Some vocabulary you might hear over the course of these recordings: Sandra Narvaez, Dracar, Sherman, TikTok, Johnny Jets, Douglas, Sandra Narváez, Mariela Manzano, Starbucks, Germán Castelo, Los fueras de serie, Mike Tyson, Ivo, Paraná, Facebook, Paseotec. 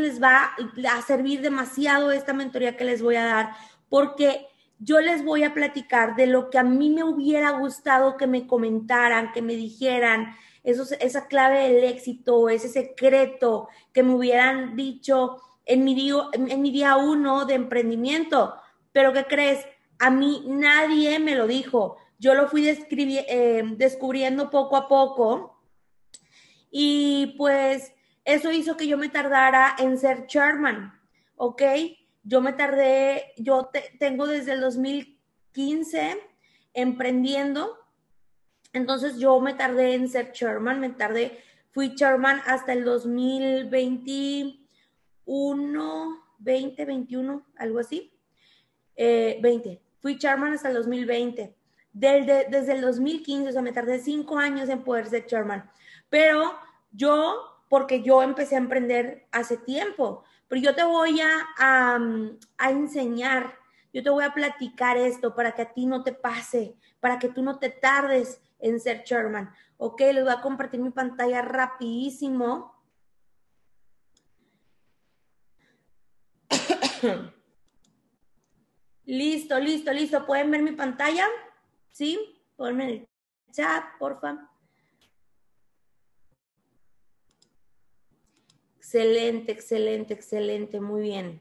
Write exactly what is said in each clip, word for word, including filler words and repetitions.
les va a servir demasiado esta mentoría que les voy a dar, porque yo les voy a platicar de lo que a mí me hubiera gustado que me comentaran, que me dijeran, esos, esa clave del éxito, ese secreto que me hubieran dicho en mi día, en mi día uno de emprendimiento. Pero ¿qué crees? A mí nadie me lo dijo. Yo lo fui describi- eh, descubriendo poco a poco y pues eso hizo que yo me tardara en ser chairman, ¿ok? Yo me tardé, yo te, tengo desde el dos mil quince emprendiendo, entonces yo me tardé en ser chairman, me tardé, fui chairman hasta el dos mil veintiuno, veinte, veintiuno, algo así, eh, veinte, fui chairman hasta el dos mil veinte, del, de, desde el dos mil quince, o sea, me tardé cinco años en poder ser chairman, pero yo... porque yo empecé a emprender hace tiempo, pero yo te voy a, a, a enseñar, yo te voy a platicar esto para que a ti no te pase, para que tú no te tardes en ser chairman, ¿ok? Les voy a compartir mi pantalla rapidísimo. Listo, listo, listo, ¿pueden ver mi pantalla? ¿Sí? Ponme en el chat, porfa. Excelente, excelente, excelente, muy bien.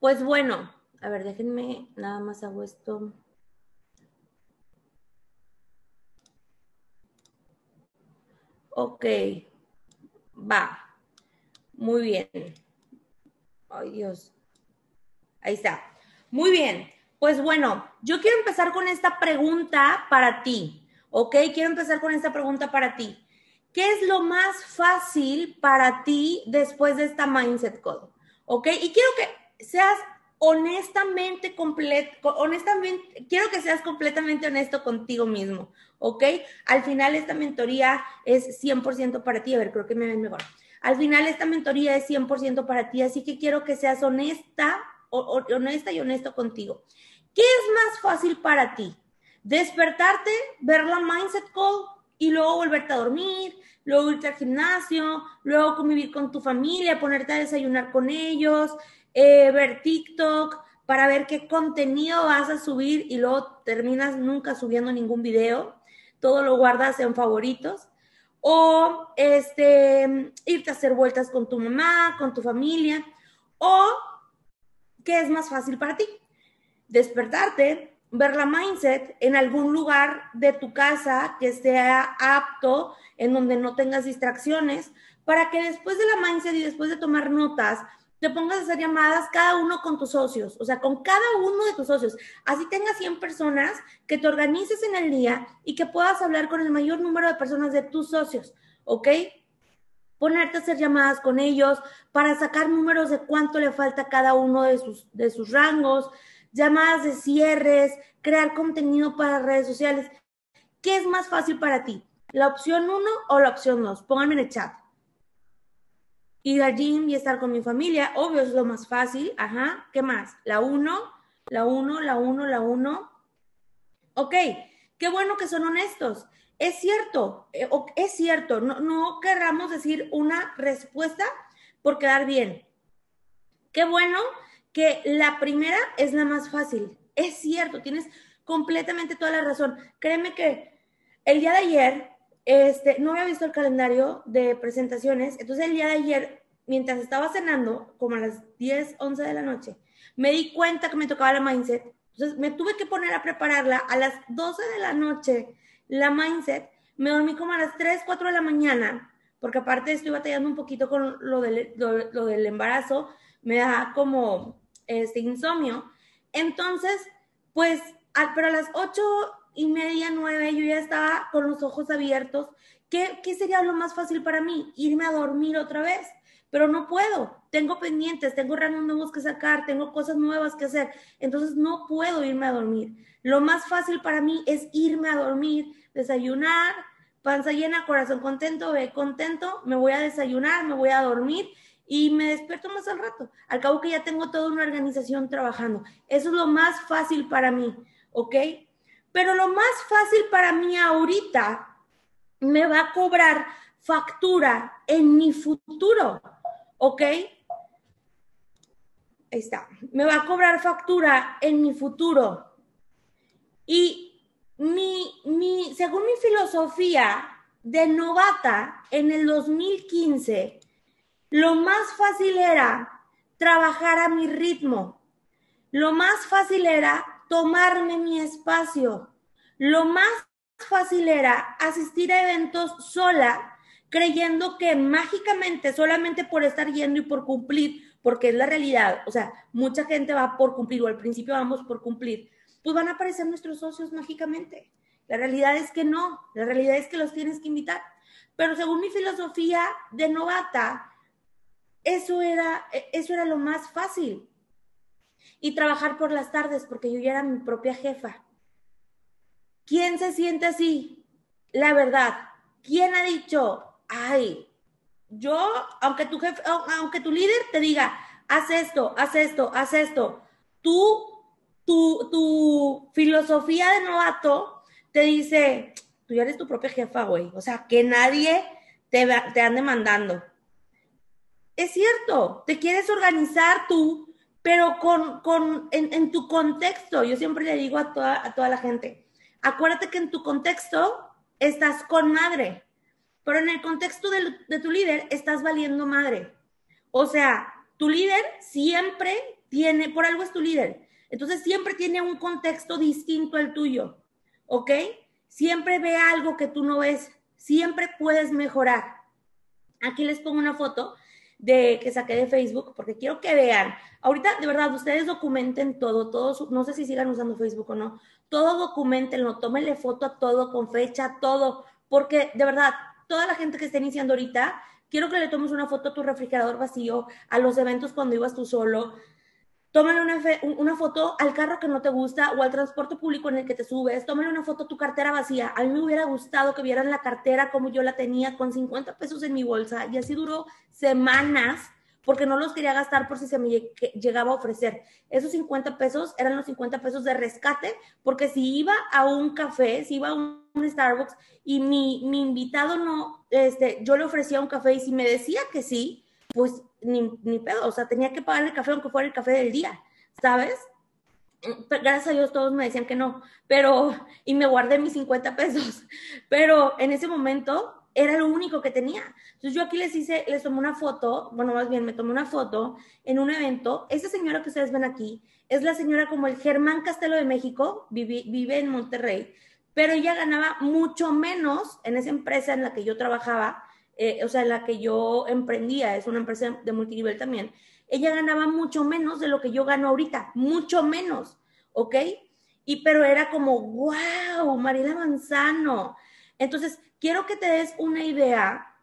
Pues bueno, a ver, déjenme, nada más hago esto. Ok, va, muy bien. Ay, Dios, ahí está. Muy bien, pues bueno, yo quiero empezar con esta pregunta para ti, ¿ok? Quiero empezar con esta pregunta para ti. ¿Qué es lo más fácil para ti después de esta Mindset Code? ¿Ok? Y quiero que seas honestamente completo, honestamente, quiero que seas completamente honesto contigo mismo, ¿ok? Al final esta mentoría es cien por ciento para ti. A ver, creo que me ven mejor. Al final esta mentoría es cien por ciento para ti, así que quiero que seas honesta, honesta y honesto contigo. ¿Qué es más fácil para ti? ¿Despertarte, ver la Mindset Code y luego volverte a dormir, luego irte al gimnasio, luego convivir con tu familia, ponerte a desayunar con ellos, eh, ver TikTok para ver qué contenido vas a subir y luego terminas nunca subiendo ningún video, todo lo guardas en favoritos, o este, irte a hacer vueltas con tu mamá, con tu familia, o qué es más fácil para ti? Despertarte, ver la mindset en algún lugar de tu casa que sea apto, en donde no tengas distracciones, para que después de la mindset y después de tomar notas, te pongas a hacer llamadas cada uno con tus socios, o sea, con cada uno de tus socios. Así tengas cien personas, que te organices en el día y que puedas hablar con el mayor número de personas de tus socios, ¿ok? Ponerte a hacer llamadas con ellos para sacar números de cuánto le falta a cada uno de sus, de sus rangos, llamadas de cierres, crear contenido para redes sociales. ¿Qué es más fácil para ti? ¿La opción uno o la opción dos? Pónganme en el chat. Ir al gym y estar con mi familia, obvio, es lo más fácil. Ajá, ¿qué más? La uno, la uno, la uno, la uno. Ok, qué bueno que son honestos. Es cierto, es cierto, no, no querramos decir una respuesta por quedar bien. Qué bueno que la primera es la más fácil. Es cierto, tienes completamente toda la razón. Créeme que el día de ayer, este, no había visto el calendario de presentaciones, entonces el día de ayer, mientras estaba cenando, como a las diez, once de la noche, me di cuenta que me tocaba la Mindset, entonces me tuve que poner a prepararla a las doce de la noche, la Mindset, me dormí como a las tres, cuatro de la mañana, porque aparte estoy batallando un poquito con lo del, lo, lo del embarazo, me da como... este insomnio, entonces pues, a, pero a las ocho y media, nueve, yo ya estaba con los ojos abiertos. ¿Qué, ¿qué sería lo más fácil para mí? Irme a dormir otra vez, pero no puedo, tengo pendientes, tengo rangos nuevos que sacar, tengo cosas nuevas que hacer, entonces no puedo irme a dormir. Lo más fácil para mí es irme a dormir, desayunar, panza llena, corazón contento, bebé contento, me voy a desayunar, me voy a dormir y me despierto más al rato. Al cabo que ya tengo toda una organización trabajando. Eso es lo más fácil para mí, ¿ok? Pero lo más fácil para mí ahorita me va a cobrar factura en mi futuro, ¿ok? Ahí está, me va a cobrar factura en mi futuro. Y mi, mi, según mi filosofía de novata en el dos mil quince, lo más fácil era trabajar a mi ritmo, lo más fácil era tomarme mi espacio, lo más fácil era asistir a eventos sola, creyendo que mágicamente, solamente por estar yendo y por cumplir, porque es la realidad, o sea, mucha gente va por cumplir, o al principio vamos por cumplir, pues van a aparecer nuestros socios mágicamente. La realidad es que no, la realidad es que los tienes que invitar. Pero según mi filosofía de novata, eso era, eso era lo más fácil. Y trabajar por las tardes, porque yo ya era mi propia jefa. ¿Quién se siente así? La verdad, ¿quién ha dicho, ay... Yo, aunque tu jefe, aunque tu líder te diga, haz esto, haz esto, haz esto, tú, tu, tu filosofía de novato te dice, tú ya eres tu propia jefa, güey. O sea, que nadie te, te ande mandando. Es cierto, te quieres organizar tú, pero con, con, en, en tu contexto. Yo siempre le digo a toda, a toda la gente, acuérdate que en tu contexto estás con madre. Pero en el contexto de, de tu líder estás valiendo madre. O sea, tu líder siempre tiene, por algo es tu líder, entonces siempre tiene un contexto distinto al tuyo, ¿ok? Siempre ve algo que tú no ves, siempre puedes mejorar. Aquí les pongo una foto de, que saqué de Facebook, porque quiero que vean. Ahorita, de verdad, ustedes documenten todo, todo su, no sé si sigan usando Facebook o no, todo documentenlo, tómenle foto a todo, con fecha, todo, porque de verdad, toda la gente que está iniciando ahorita, quiero que le tomes una foto a tu refrigerador vacío, a los eventos cuando ibas tú solo. Tómale una, fe, una foto al carro que no te gusta o al transporte público en el que te subes. Tómale una foto a tu cartera vacía. A mí me hubiera gustado que vieran la cartera como yo la tenía, con cincuenta pesos en mi bolsa. Y así duró semanas porque no los quería gastar por si se me llegaba a ofrecer. Esos cincuenta pesos eran los cincuenta pesos de rescate, porque si iba a un café, si iba a un un Starbucks y mi, mi invitado no, este, yo le ofrecía un café y si me decía que sí, pues ni, ni pedo, o sea, tenía que pagar el café aunque fuera el café del día, ¿sabes? Gracias a Dios todos me decían que no, pero, y me guardé mis cincuenta pesos, pero en ese momento era lo único que tenía. Entonces yo aquí les hice, les tomé una foto, bueno, más bien me tomé una foto en un evento. Esta señora que ustedes ven aquí es la señora como el Germán Castelo de México, vive, vive en Monterrey, pero ella ganaba mucho menos en esa empresa en la que yo trabajaba, eh, o sea, en la que yo emprendía, es una empresa de multinivel también. Ella ganaba mucho menos de lo que yo gano ahorita, mucho menos, ¿ok? Y pero era como, wow, Mariela Manzano. Entonces, quiero que te des una idea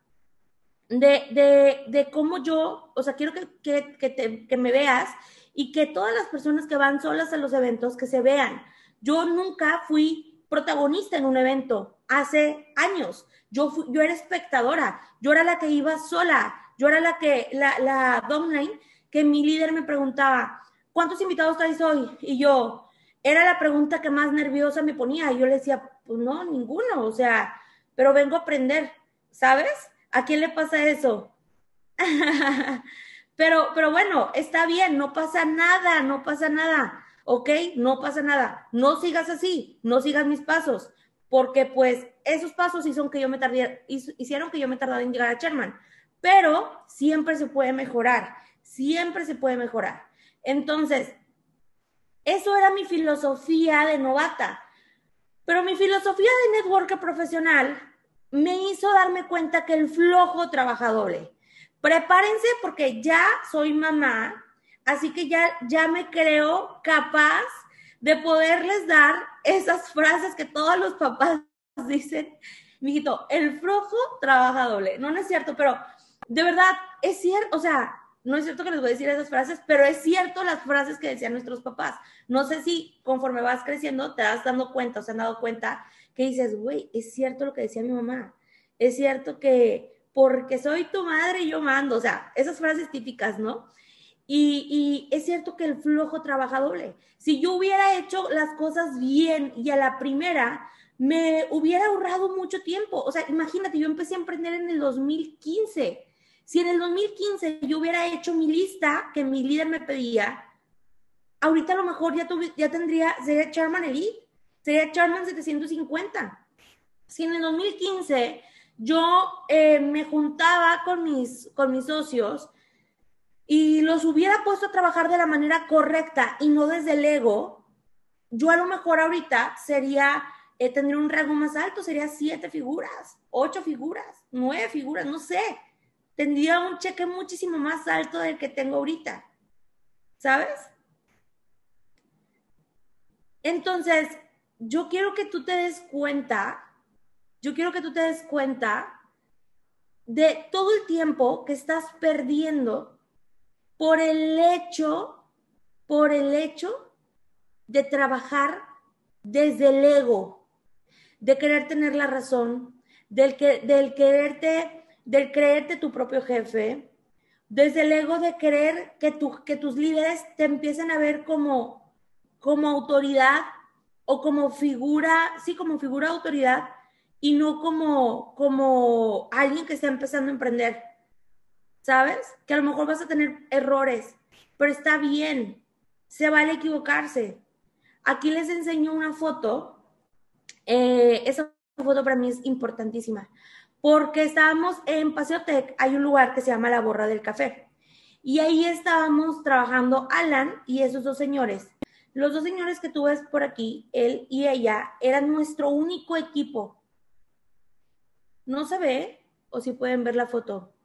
de, de, de cómo yo, o sea, quiero que, que, que, te, que me veas y que todas las personas que van solas a los eventos, que se vean. Yo nunca fui protagonista en un evento hace años. Yo, fui, yo era espectadora, yo era la que iba sola, yo era la que, la, la downline, que mi líder me preguntaba, ¿cuántos invitados traes hoy? Y yo, era la pregunta que más nerviosa me ponía. Y yo le decía, pues no, ninguno, o sea, pero vengo a aprender, ¿sabes? ¿A quién le pasa eso? pero, pero bueno, está bien, no pasa nada, no pasa nada. Ok, no pasa nada, no sigas así, no sigas mis pasos, porque pues esos pasos hicieron que yo me tardara, hicieron que yo me tardara en llegar a Sherman, pero siempre se puede mejorar, siempre se puede mejorar. Entonces, eso era mi filosofía de novata, pero mi filosofía de networker profesional me hizo darme cuenta que el flojo trabaja doble. Prepárense porque ya soy mamá, así que ya, ya me creo capaz de poderles dar esas frases que todos los papás dicen. Mijito, el flojo trabaja doble. No, no es cierto, pero de verdad, es cierto, o sea, no es cierto que les voy a decir esas frases, pero es cierto las frases que decían nuestros papás. No sé si conforme vas creciendo te vas dando cuenta, o se han dado cuenta que dices, güey, es cierto lo que decía mi mamá. Es cierto que porque soy tu madre yo mando. O sea, esas frases típicas, ¿no? Y, y es cierto que el flojo trabaja doble. Si yo hubiera hecho las cosas bien y a la primera, me hubiera ahorrado mucho tiempo. O sea, imagínate, yo empecé a emprender en el dos mil quince. Si en el dos mil quince yo hubiera hecho mi lista que mi líder me pedía, ahorita a lo mejor ya, tuve, ya tendría, sería Charman Elite, sería Charman setecientos cincuenta. Si en el dos mil quince yo eh, me juntaba con mis, con mis socios y los hubiera puesto a trabajar de la manera correcta y no desde el ego, yo a lo mejor ahorita sería, eh, tendría un rango más alto, sería siete figuras, ocho figuras, nueve figuras, no sé. Tendría un cheque muchísimo más alto del que tengo ahorita, ¿sabes? Entonces, yo quiero que tú te des cuenta, yo quiero que tú te des cuenta de todo el tiempo que estás perdiendo por el hecho, por el hecho de trabajar desde el ego, de querer tener la razón, del, que, del quererte, del creerte tu propio jefe, desde el ego de querer que, tu, que tus líderes te empiecen a ver como, como autoridad o como figura, sí, como figura de autoridad, y no como, como alguien que está empezando a emprender, ¿sabes? Que a lo mejor vas a tener errores, pero está bien, se vale equivocarse. Aquí les enseño una foto, eh, esa foto para mí es importantísima, porque estábamos en Paseotec, hay un lugar que se llama La Borra del Café, y ahí estábamos trabajando Alan y esos dos señores. Los dos señores que tú ves por aquí, él y ella, eran nuestro único equipo. ¿No se ve? ¿O si pueden ver la foto?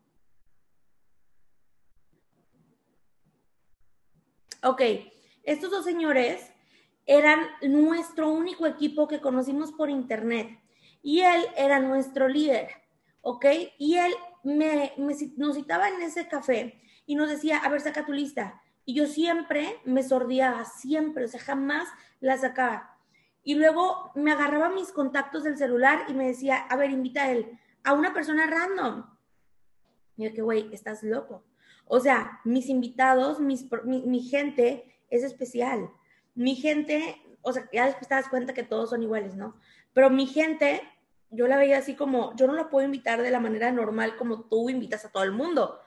Ok, estos dos señores eran nuestro único equipo que conocimos por internet y él era nuestro líder, ¿ok? Y él me, me, nos citaba en ese café y nos decía, a ver, saca tu lista. Y yo siempre me sordeaba, siempre, o sea, jamás la sacaba. Y luego me agarraba mis contactos del celular y me decía, a ver, invita a él, a una persona random. Y yo, que güey, estás loco. O sea, mis invitados, mis, mi, mi gente es especial. Mi gente, o sea, ya después te das cuenta que todos son iguales, ¿no? Pero mi gente, yo la veía así como, yo no la puedo invitar de la manera normal como tú invitas a todo el mundo.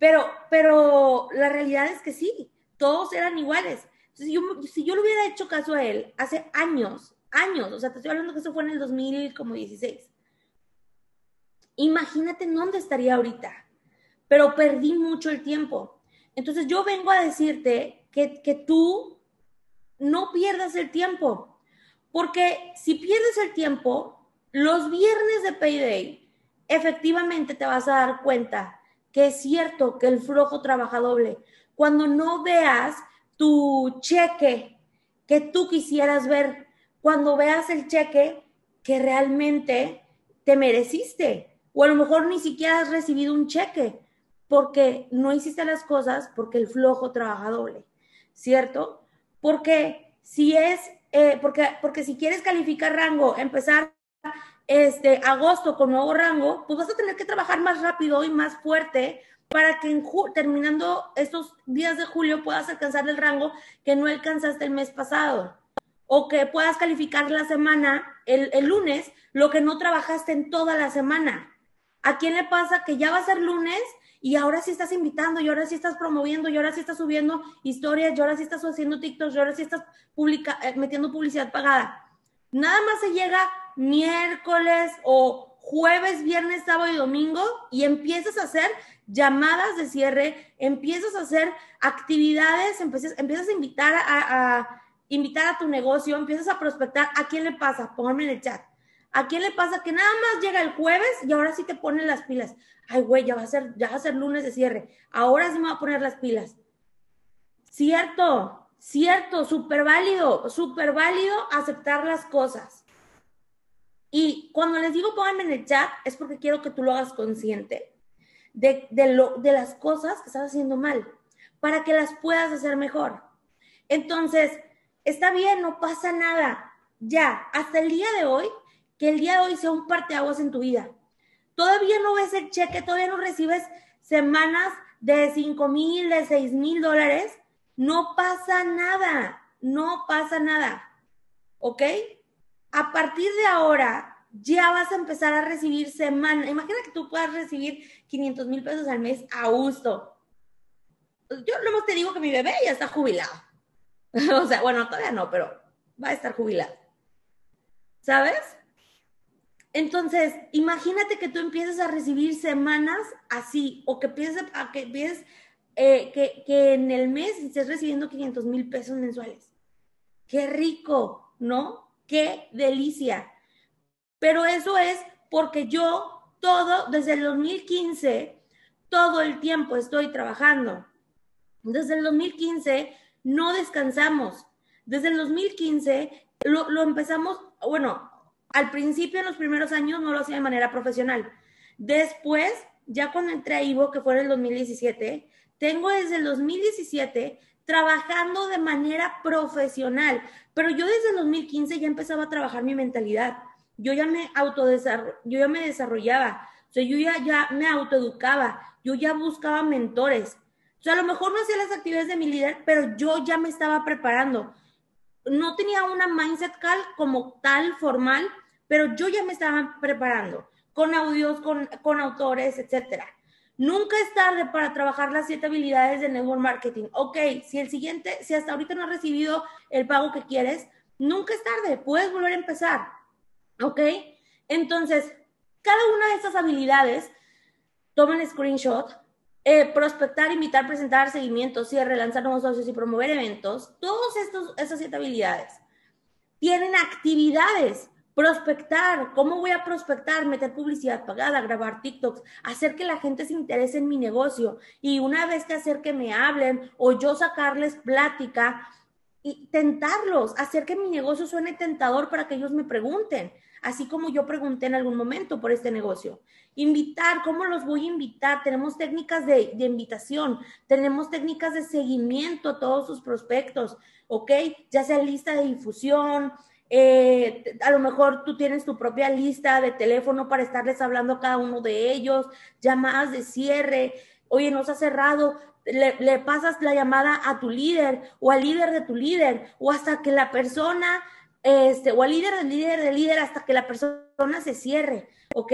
Pero, pero la realidad es que sí, todos eran iguales. Si yo, si yo le hubiera hecho caso a él hace años, años, o sea, te estoy hablando que eso fue en el dos mil dieciséis, imagínate en dónde estaría ahorita, pero perdí mucho el tiempo. Entonces yo vengo a decirte que, que tú no pierdas el tiempo, porque si pierdes el tiempo, los viernes de Payday, efectivamente te vas a dar cuenta que es cierto que el flojo trabaja doble. Cuando no veas tu cheque que tú quisieras ver, cuando veas el cheque que realmente te mereciste, o a lo mejor ni siquiera has recibido un cheque porque no hiciste las cosas, porque el flojo trabaja doble, ¿cierto? Porque si es eh, porque, porque si quieres calificar rango, empezar este agosto con nuevo rango, pues vas a tener que trabajar más rápido y más fuerte para que en ju- terminando estos días de julio puedas alcanzar el rango que no alcanzaste el mes pasado, o que puedas calificar la semana, el, el lunes, lo que no trabajaste en toda la semana. ¿A quién le pasa que ya va a ser lunes y ahora sí estás invitando, y ahora sí estás promoviendo, y ahora sí estás subiendo historias, y ahora sí estás haciendo TikToks, y ahora sí estás publica- metiendo publicidad pagada? Nada más se llega miércoles o jueves, viernes, sábado y domingo y empiezas a hacer llamadas de cierre, empiezas a hacer actividades, empiezas, empiezas a, invitar a, a invitar a tu negocio, empiezas a prospectar. ¿A quién le pasa? Pónganme en el chat. ¿A quién le pasa que nada más llega el jueves y ahora sí te ponen las pilas? Ay, güey, ya va a ser, ya va a ser lunes de cierre. Ahora sí me voy a poner las pilas. Cierto, cierto, súper válido, súper válido aceptar las cosas. Y cuando les digo pónganme en el chat, es porque quiero que tú lo hagas consciente de, de, lo, de las cosas que estás haciendo mal, para que las puedas hacer mejor. Entonces, está bien, no pasa nada. Ya, hasta el día de hoy, que el día de hoy sea un parteaguas en tu vida. Todavía no ves el cheque, todavía no recibes semanas de cinco mil, de seis mil dólares. No pasa nada, no pasa nada. ¿Ok? A partir de ahora, ya vas a empezar a recibir semana. Imagina que tú puedas recibir quinientos mil pesos al mes a gusto. Yo nomás te digo que mi bebé ya está jubilado. O sea, bueno, todavía no, pero va a estar jubilado. ¿Sabes? Entonces, imagínate que tú empieces a recibir semanas así, o que empieces a que empieces, eh, que, que en el mes estés recibiendo quinientos mil pesos mensuales. ¡Qué rico! ¿No? ¡Qué delicia! Pero eso es porque yo todo, desde el dos mil quince, todo el tiempo estoy trabajando. Desde el dos mil quince no descansamos. Desde el dos mil quince lo, lo empezamos, bueno, al principio, en los primeros años, no lo hacía de manera profesional. Después, ya cuando entré a Ivo, que fue en el dos mil diecisiete, tengo desde el dos mil diecisiete trabajando de manera profesional. Pero yo desde el dos mil quince ya empezaba a trabajar mi mentalidad. Yo ya me autodesarrollaba, yo ya me desarrollaba. O sea, yo ya, ya me autoeducaba. Yo ya buscaba mentores. O sea, a lo mejor no hacía las actividades de mi líder, pero yo ya me estaba preparando. No tenía una mindset call como tal formal, pero yo ya me estaba preparando con audios, con, con autores, etcétera. Nunca es tarde para trabajar las siete habilidades de network marketing. Ok, si el siguiente, si hasta ahorita no has recibido el pago que quieres, nunca es tarde, puedes volver a empezar. Ok, entonces, cada una de estas habilidades, tomen screenshot, eh, prospectar, invitar, presentar, seguimiento, cierre, lanzar nuevos socios y promover eventos. Todas estas siete habilidades tienen actividades. Prospectar, ¿cómo voy a prospectar? Meter publicidad pagada, grabar TikToks, hacer que la gente se interese en mi negocio, y una vez que hacer que me hablen o yo sacarles plática y tentarlos, hacer que mi negocio suene tentador para que ellos me pregunten, así como yo pregunté en algún momento por este negocio. Invitar, ¿cómo los voy a invitar? Tenemos técnicas de, de invitación, tenemos técnicas de seguimiento a todos sus prospectos, ¿ok? Ya sea lista de difusión. Eh, a lo mejor tú tienes tu propia lista de teléfono para estarles hablando a cada uno de ellos, llamadas de cierre, oye, nos ha cerrado, le, le pasas la llamada a tu líder o al líder de tu líder, o hasta que la persona, este, o al líder del líder del líder, hasta que la persona se cierre, ¿ok?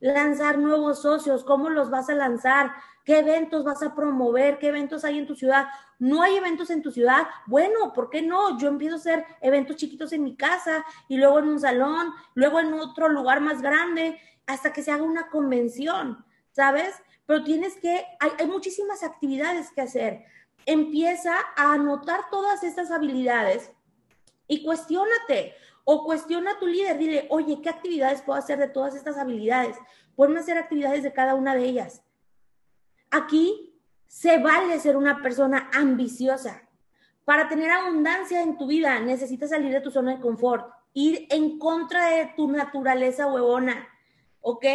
Lanzar nuevos socios, ¿cómo los vas a lanzar? ¿Qué eventos vas a promover? ¿Qué eventos hay en tu ciudad? ¿No hay eventos en tu ciudad? Bueno, ¿por qué no? Yo empiezo a hacer eventos chiquitos en mi casa y luego en un salón, luego en otro lugar más grande, hasta que se haga una convención, ¿sabes? Pero tienes que, hay, hay muchísimas actividades que hacer. Empieza a anotar todas estas habilidades y cuestiónate. O cuestiona a tu líder, dile, oye, ¿qué actividades puedo hacer de todas estas habilidades? Ponme a hacer actividades de cada una de ellas. Aquí se vale ser una persona ambiciosa. Para tener abundancia en tu vida necesitas salir de tu zona de confort, ir en contra de tu naturaleza huevona, ¿ok?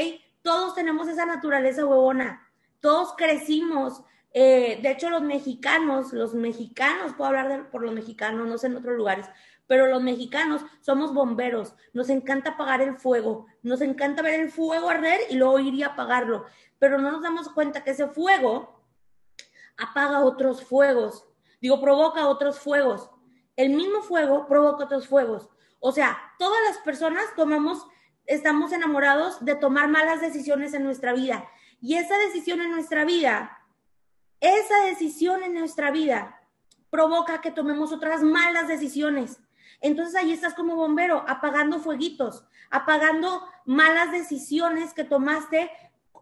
Todos tenemos esa naturaleza huevona, todos crecimos. Eh, de hecho, los mexicanos, los mexicanos, puedo hablar de, por los mexicanos, no sé en otros lugares, pero los mexicanos somos bomberos, nos encanta apagar el fuego, nos encanta ver el fuego arder y luego ir y apagarlo, pero no nos damos cuenta que ese fuego apaga otros fuegos, digo, provoca otros fuegos, el mismo fuego provoca otros fuegos. O sea, todas las personas tomamos, estamos enamorados de tomar malas decisiones en nuestra vida, y esa decisión en nuestra vida... Esa decisión en nuestra vida provoca que tomemos otras malas decisiones. Entonces ahí estás como bombero, apagando fueguitos, apagando malas decisiones que tomaste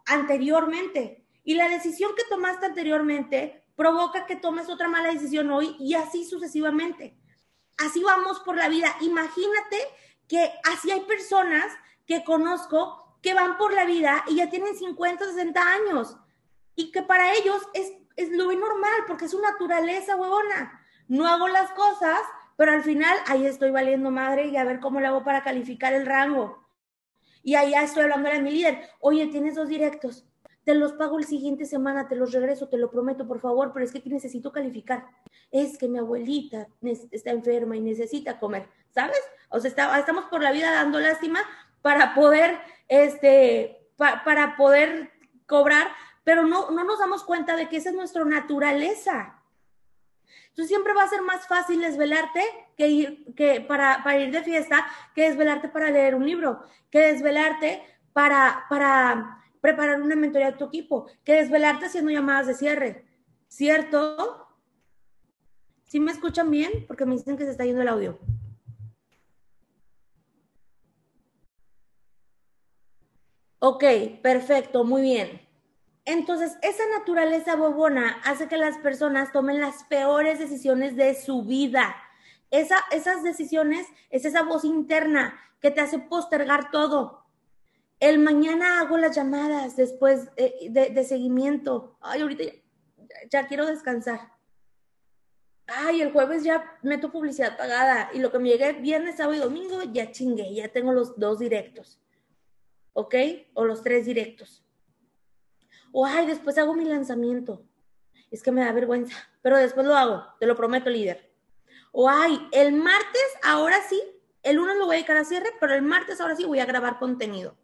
anteriormente. Y la decisión que tomaste anteriormente provoca que tomes otra mala decisión hoy, y así sucesivamente. Así vamos por la vida. Imagínate que así hay personas que conozco que van por la vida y ya tienen cincuenta, sesenta años. Y que para ellos es Es lo ve normal, porque es su naturaleza huevona. No hago las cosas, pero al final ahí estoy valiendo madre y a ver cómo le hago para calificar el rango. Y allá estoy hablando a mi líder. Oye, tienes dos directos, te los pago la siguiente semana, te los regreso, te lo prometo, por favor, pero es que necesito calificar. Es que mi abuelita está enferma y necesita comer, ¿sabes? O sea, está, estamos por la vida dando lástima para poder, este, pa, para poder cobrar. Pero no, no nos damos cuenta de que esa es nuestra naturaleza. Entonces siempre va a ser más fácil desvelarte que ir, que para, para ir de fiesta, que desvelarte para leer un libro, que desvelarte para, para preparar una mentoría a tu equipo, que desvelarte haciendo llamadas de cierre, ¿cierto? ¿Sí me escuchan bien? Porque me dicen que se está yendo el audio. Ok, perfecto, muy bien. Entonces, esa naturaleza bobona hace que las personas tomen las peores decisiones de su vida. Esa, esas decisiones es esa voz interna que te hace postergar todo. El mañana hago las llamadas después de, de, de seguimiento. Ay, ahorita ya, ya quiero descansar. Ay, el jueves ya meto publicidad pagada y lo que me llegue viernes, sábado y domingo, ya chingué, ya tengo los dos directos. ¿Ok? O los tres directos. O, ay, después hago mi lanzamiento. Es que me da vergüenza, pero después lo hago, te lo prometo, líder. O, ay, el martes ahora sí, el lunes lo voy a dedicar a cierre, pero el martes ahora sí voy a grabar contenido.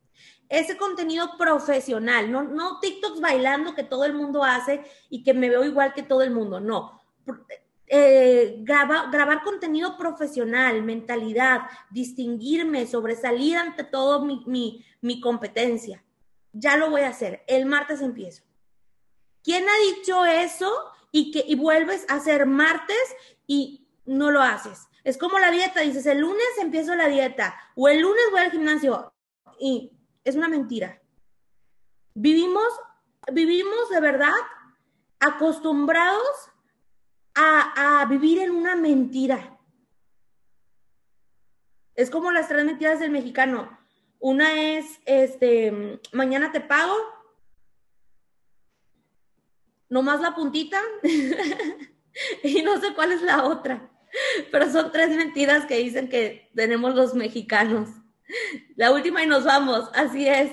Ese contenido profesional, no, no TikToks bailando que todo el mundo hace y que me veo igual que todo el mundo, no. Eh, graba, grabar contenido profesional, mentalidad, distinguirme, sobresalir ante todo mi, mi, mi competencia. Ya lo voy a hacer, el martes empiezo. ¿Quién ha dicho eso y que y vuelves a hacer martes y no lo haces? Es como la dieta, dices el lunes empiezo la dieta o el lunes voy al gimnasio y es una mentira. Vivimos, vivimos de verdad acostumbrados A, a vivir en una mentira. Es como las tres mentiras del mexicano. Una es, este, mañana te pago, nomás la puntita, y no sé cuál es la otra, pero son tres mentiras que dicen que tenemos los mexicanos. La última y nos vamos, así es.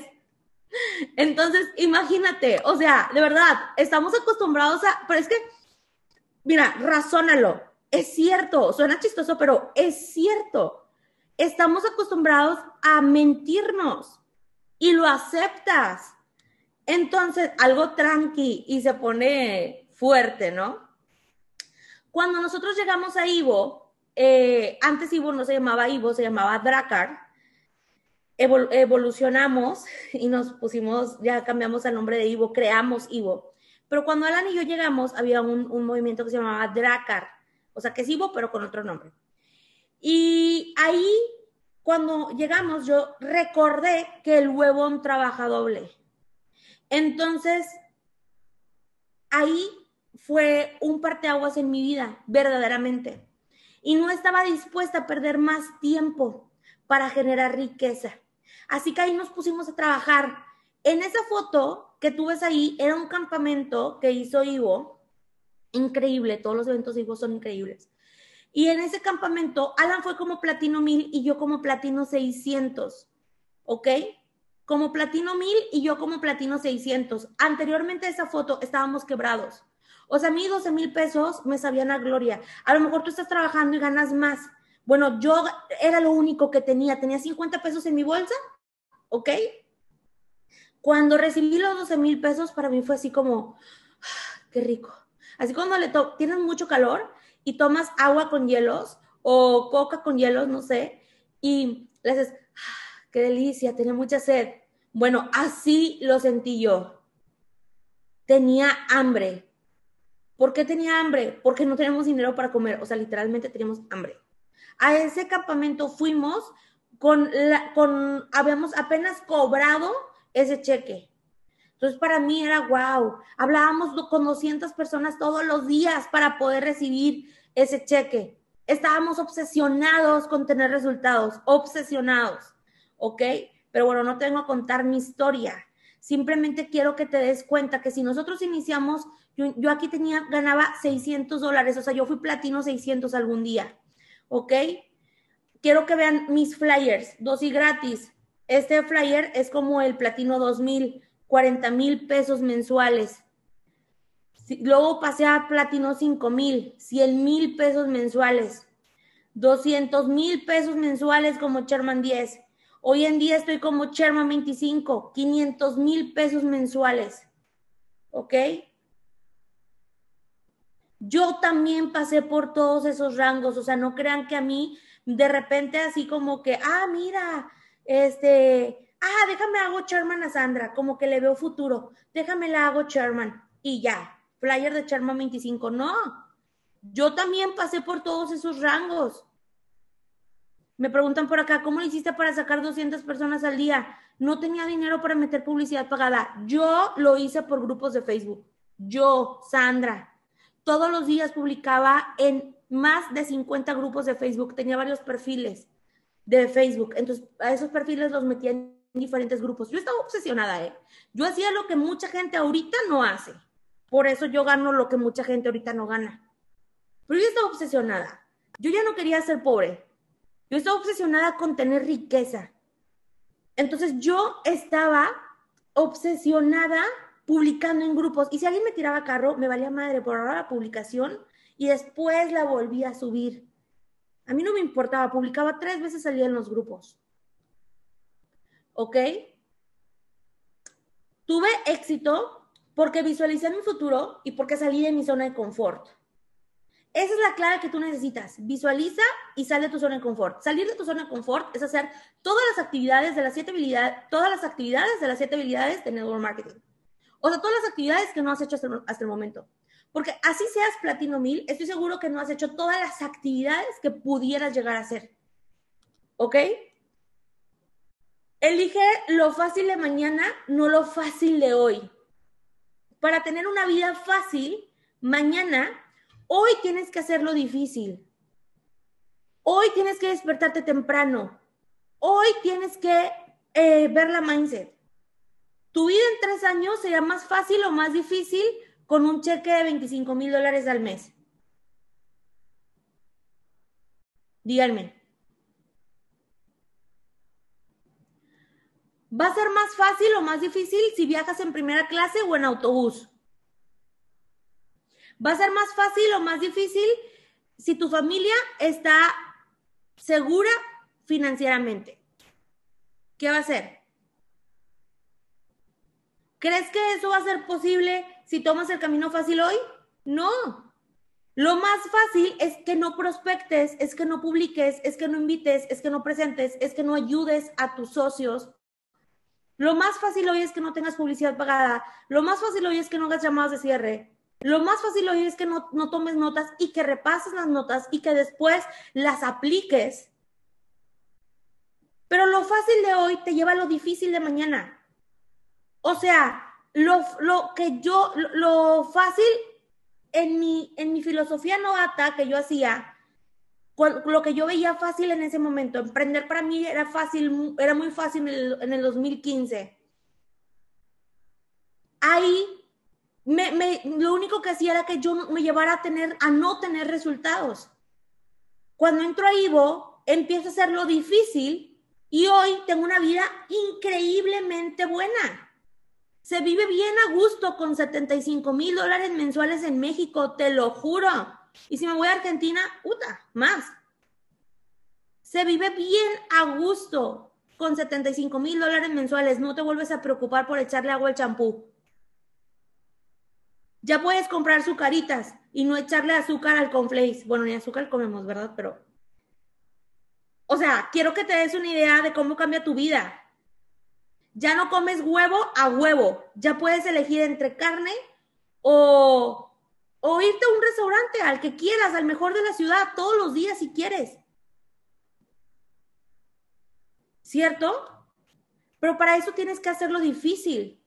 Entonces, imagínate, o sea, de verdad, estamos acostumbrados a, pero es que mira, razónalo, es cierto, suena chistoso, pero es cierto. Estamos acostumbrados a mentirnos y lo aceptas. Entonces, algo tranqui y se pone fuerte, ¿no? Cuando nosotros llegamos a Ivo, eh, antes Ivo no se llamaba Ivo, se llamaba Dracar, Evol- evolucionamos y nos pusimos, ya cambiamos el nombre de Ivo, creamos Ivo. Pero cuando Alan y yo llegamos, había un, un movimiento que se llamaba Dracar, o sea, que es Ivo, pero con otro nombre. Y ahí, cuando llegamos, yo recordé que el huevón trabaja doble. Entonces, ahí fue un parteaguas en mi vida, verdaderamente. Y no estaba dispuesta a perder más tiempo para generar riqueza. Así que ahí nos pusimos a trabajar. En esa foto que tú ves ahí, era un campamento que hizo Ivo, increíble, todos los eventos de Ivo son increíbles, y en ese campamento, Alan fue como platino mil y yo como platino seiscientos, ¿ok? Como platino mil y yo como platino seiscientos, anteriormente a esa foto estábamos quebrados, o sea, a mí doce mil pesos me sabían a gloria, a lo mejor tú estás trabajando y ganas más, bueno, yo era lo único que tenía, tenía cincuenta pesos en mi bolsa, ¿ok? Cuando recibí los doce mil pesos, para mí fue así como, qué rico. Así cuando le to- tienes mucho calor y tomas agua con hielos o coca con hielos, no sé, y le haces, qué delicia, tenía mucha sed. Bueno, así lo sentí yo. Tenía hambre. ¿Por qué tenía hambre? Porque no teníamos dinero para comer, o sea, literalmente teníamos hambre. A ese campamento fuimos con, la, con habíamos apenas cobrado ese cheque. Entonces, para mí era wow. Hablábamos con doscientas personas todos los días para poder recibir ese cheque. Estábamos obsesionados con tener resultados, obsesionados, ¿ok? Pero bueno, no tengo que contar mi historia. Simplemente quiero que te des cuenta que si nosotros iniciamos, yo, yo aquí tenía, ganaba seiscientos dólares, o sea, yo fui platino seiscientos algún día, ¿ok? Quiero que vean mis flyers, dos y gratis. Este flyer es como el platino dos mil, cuarenta mil pesos mensuales. Luego pasé a platino cinco mil, cien mil pesos mensuales, doscientos mil pesos mensuales como Sherman diez. Hoy en día estoy como Sherman veinticinco, quinientos mil pesos mensuales. ¿Ok? yo también pasé por todos esos rangos, o sea, no crean que a mí de repente así como que, ah, mira, este, ah, déjame hago chairman a Sandra, como que le veo futuro, déjame la hago chairman y ya, flyer de chairman veinticinco, no, yo también pasé por todos esos rangos. Me preguntan por acá, ¿cómo le hiciste para sacar doscientas personas al día? No tenía dinero para meter publicidad pagada. Yo lo hice por grupos de Facebook. Yo, Sandra, todos los días publicaba en más de cincuenta grupos de Facebook. Tenía varios perfiles de Facebook. Entonces, a esos perfiles los metía en diferentes grupos. Yo estaba obsesionada, ¿eh? Yo hacía lo que mucha gente ahorita no hace. Por eso yo gano lo que mucha gente ahorita no gana. Pero yo estaba obsesionada. Yo ya no quería ser pobre. Yo estaba obsesionada con tener riqueza. Entonces yo estaba obsesionada publicando en grupos. Y si alguien me tiraba carro, me valía madre, borraba la publicación y después la volvía a subir. A mí no me importaba, publicaba tres veces al día en los grupos. ¿Ok? Tuve éxito porque visualicé mi futuro y porque salí de mi zona de confort. Esa es la clave que tú necesitas. Visualiza y sal de tu zona de confort. Salir de tu zona de confort es hacer todas las actividades de las siete habilidades, todas las actividades de las siete habilidades de network marketing. O sea, todas las actividades que no has hecho hasta el, hasta el momento. Porque así seas platino mil, estoy seguro que no has hecho todas las actividades que pudieras llegar a hacer. ¿Ok? Elige lo fácil de mañana, no lo fácil de hoy. Para tener una vida fácil, mañana... Hoy tienes que hacerlo difícil. Hoy tienes que despertarte temprano. Hoy tienes que eh, ver la mindset. Tu vida en tres años será más fácil o más difícil con un cheque de veinticinco mil dólares al mes. Díganme. ¿Va a ser más fácil o más difícil si viajas en primera clase o en autobús? ¿Va a ser más fácil o más difícil si tu familia está segura financieramente? ¿Qué va a ser? ¿Crees que eso va a ser posible si tomas el camino fácil hoy? No. Lo más fácil es que no prospectes, es que no publiques, es que no invites, es que no presentes, es que no ayudes a tus socios. Lo más fácil hoy es que no tengas publicidad pagada. Lo más fácil hoy es que no hagas llamadas de cierre. Lo más fácil hoy es que no, no tomes notas y que repases las notas y que después las apliques. Pero lo fácil de hoy te lleva a lo difícil de mañana. O sea, lo, lo que yo, lo, lo fácil en mi, en mi filosofía novata que yo hacía, lo que yo veía fácil en ese momento, emprender para mí era fácil, era muy fácil en el, en el dos mil quince. Ahí... Me, me, lo único que hacía era que yo me llevara a, tener, a no tener resultados. Cuando entro a Ivo, empiezo a hacer lo difícil y hoy tengo una vida increíblemente buena. Se vive bien a gusto con setenta y cinco mil dólares mensuales en México, te lo juro. Y si me voy a Argentina, puta, más. Se vive bien a gusto con setenta y cinco mil dólares mensuales. No te vuelves a preocupar por echarle agua al champú. Ya puedes comprar azucaritas y no echarle azúcar al cornflakes. Bueno, ni azúcar comemos, ¿verdad? Pero, o sea, quiero que te des una idea de cómo cambia tu vida. Ya no comes huevo a huevo. Ya puedes elegir entre carne o, o irte a un restaurante, al que quieras, al mejor de la ciudad, todos los días si quieres. ¿Cierto? Pero para eso tienes que hacerlo difícil.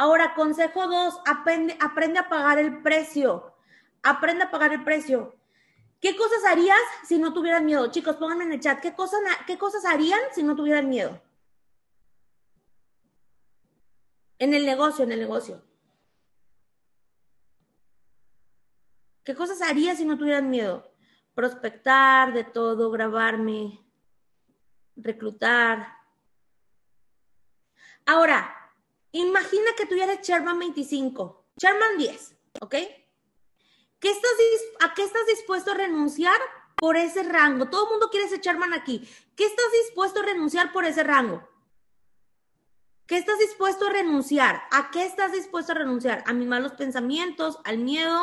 Ahora, consejo dos, aprende, aprende a pagar el precio. Aprende a pagar el precio. ¿Qué cosas harías si no tuvieran miedo? Chicos, pónganme en el chat. ¿Qué cosas, qué cosas harían si no tuvieran miedo? En el negocio, en el negocio. ¿Qué cosas harías si no tuvieran miedo? Prospectar, de todo, grabarme, reclutar. Ahora, imagina que tú ya eres Chairman veinticinco, Chairman diez, ¿ok? ¿Qué estás, ¿A qué estás dispuesto a renunciar por ese rango? Todo el mundo quiere ser Chairman aquí. ¿Qué estás dispuesto a renunciar por ese rango? ¿Qué estás dispuesto a renunciar? ¿A qué estás dispuesto a renunciar? A mis malos pensamientos, al miedo,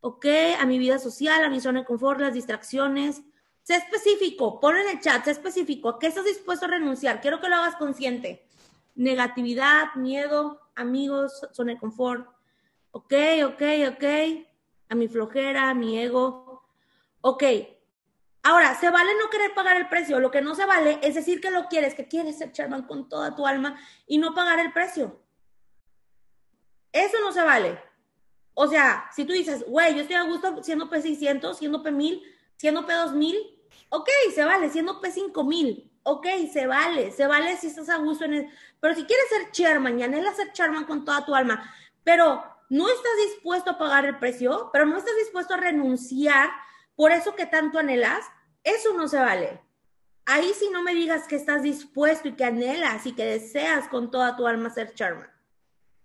¿ok? A mi vida social, a mi zona de confort, las distracciones. Sé específico, pon en el chat, sé específico. ¿A qué estás dispuesto a renunciar? Quiero que lo hagas consciente. Negatividad, miedo, amigos, zona de confort. Ok, ok, ok. A mi flojera, a mi ego. Ok. Ahora, se vale no querer pagar el precio. Lo que no se vale es decir que lo quieres, que quieres ser Sherman con toda tu alma y no pagar el precio. Eso no se vale. O sea, si tú dices, güey, yo estoy a gusto siendo P seiscientos, siendo P mil, siendo P dos mil, ok, se vale, siendo P cinco mil, ok, se vale, se vale si estás a gusto en el... Pero si quieres ser chairman y anhelas ser chairman con toda tu alma, pero no estás dispuesto a pagar el precio, pero no estás dispuesto a renunciar por eso que tanto anhelas, eso no se vale. Ahí sí no me digas que estás dispuesto y que anhelas y que deseas con toda tu alma ser chairman,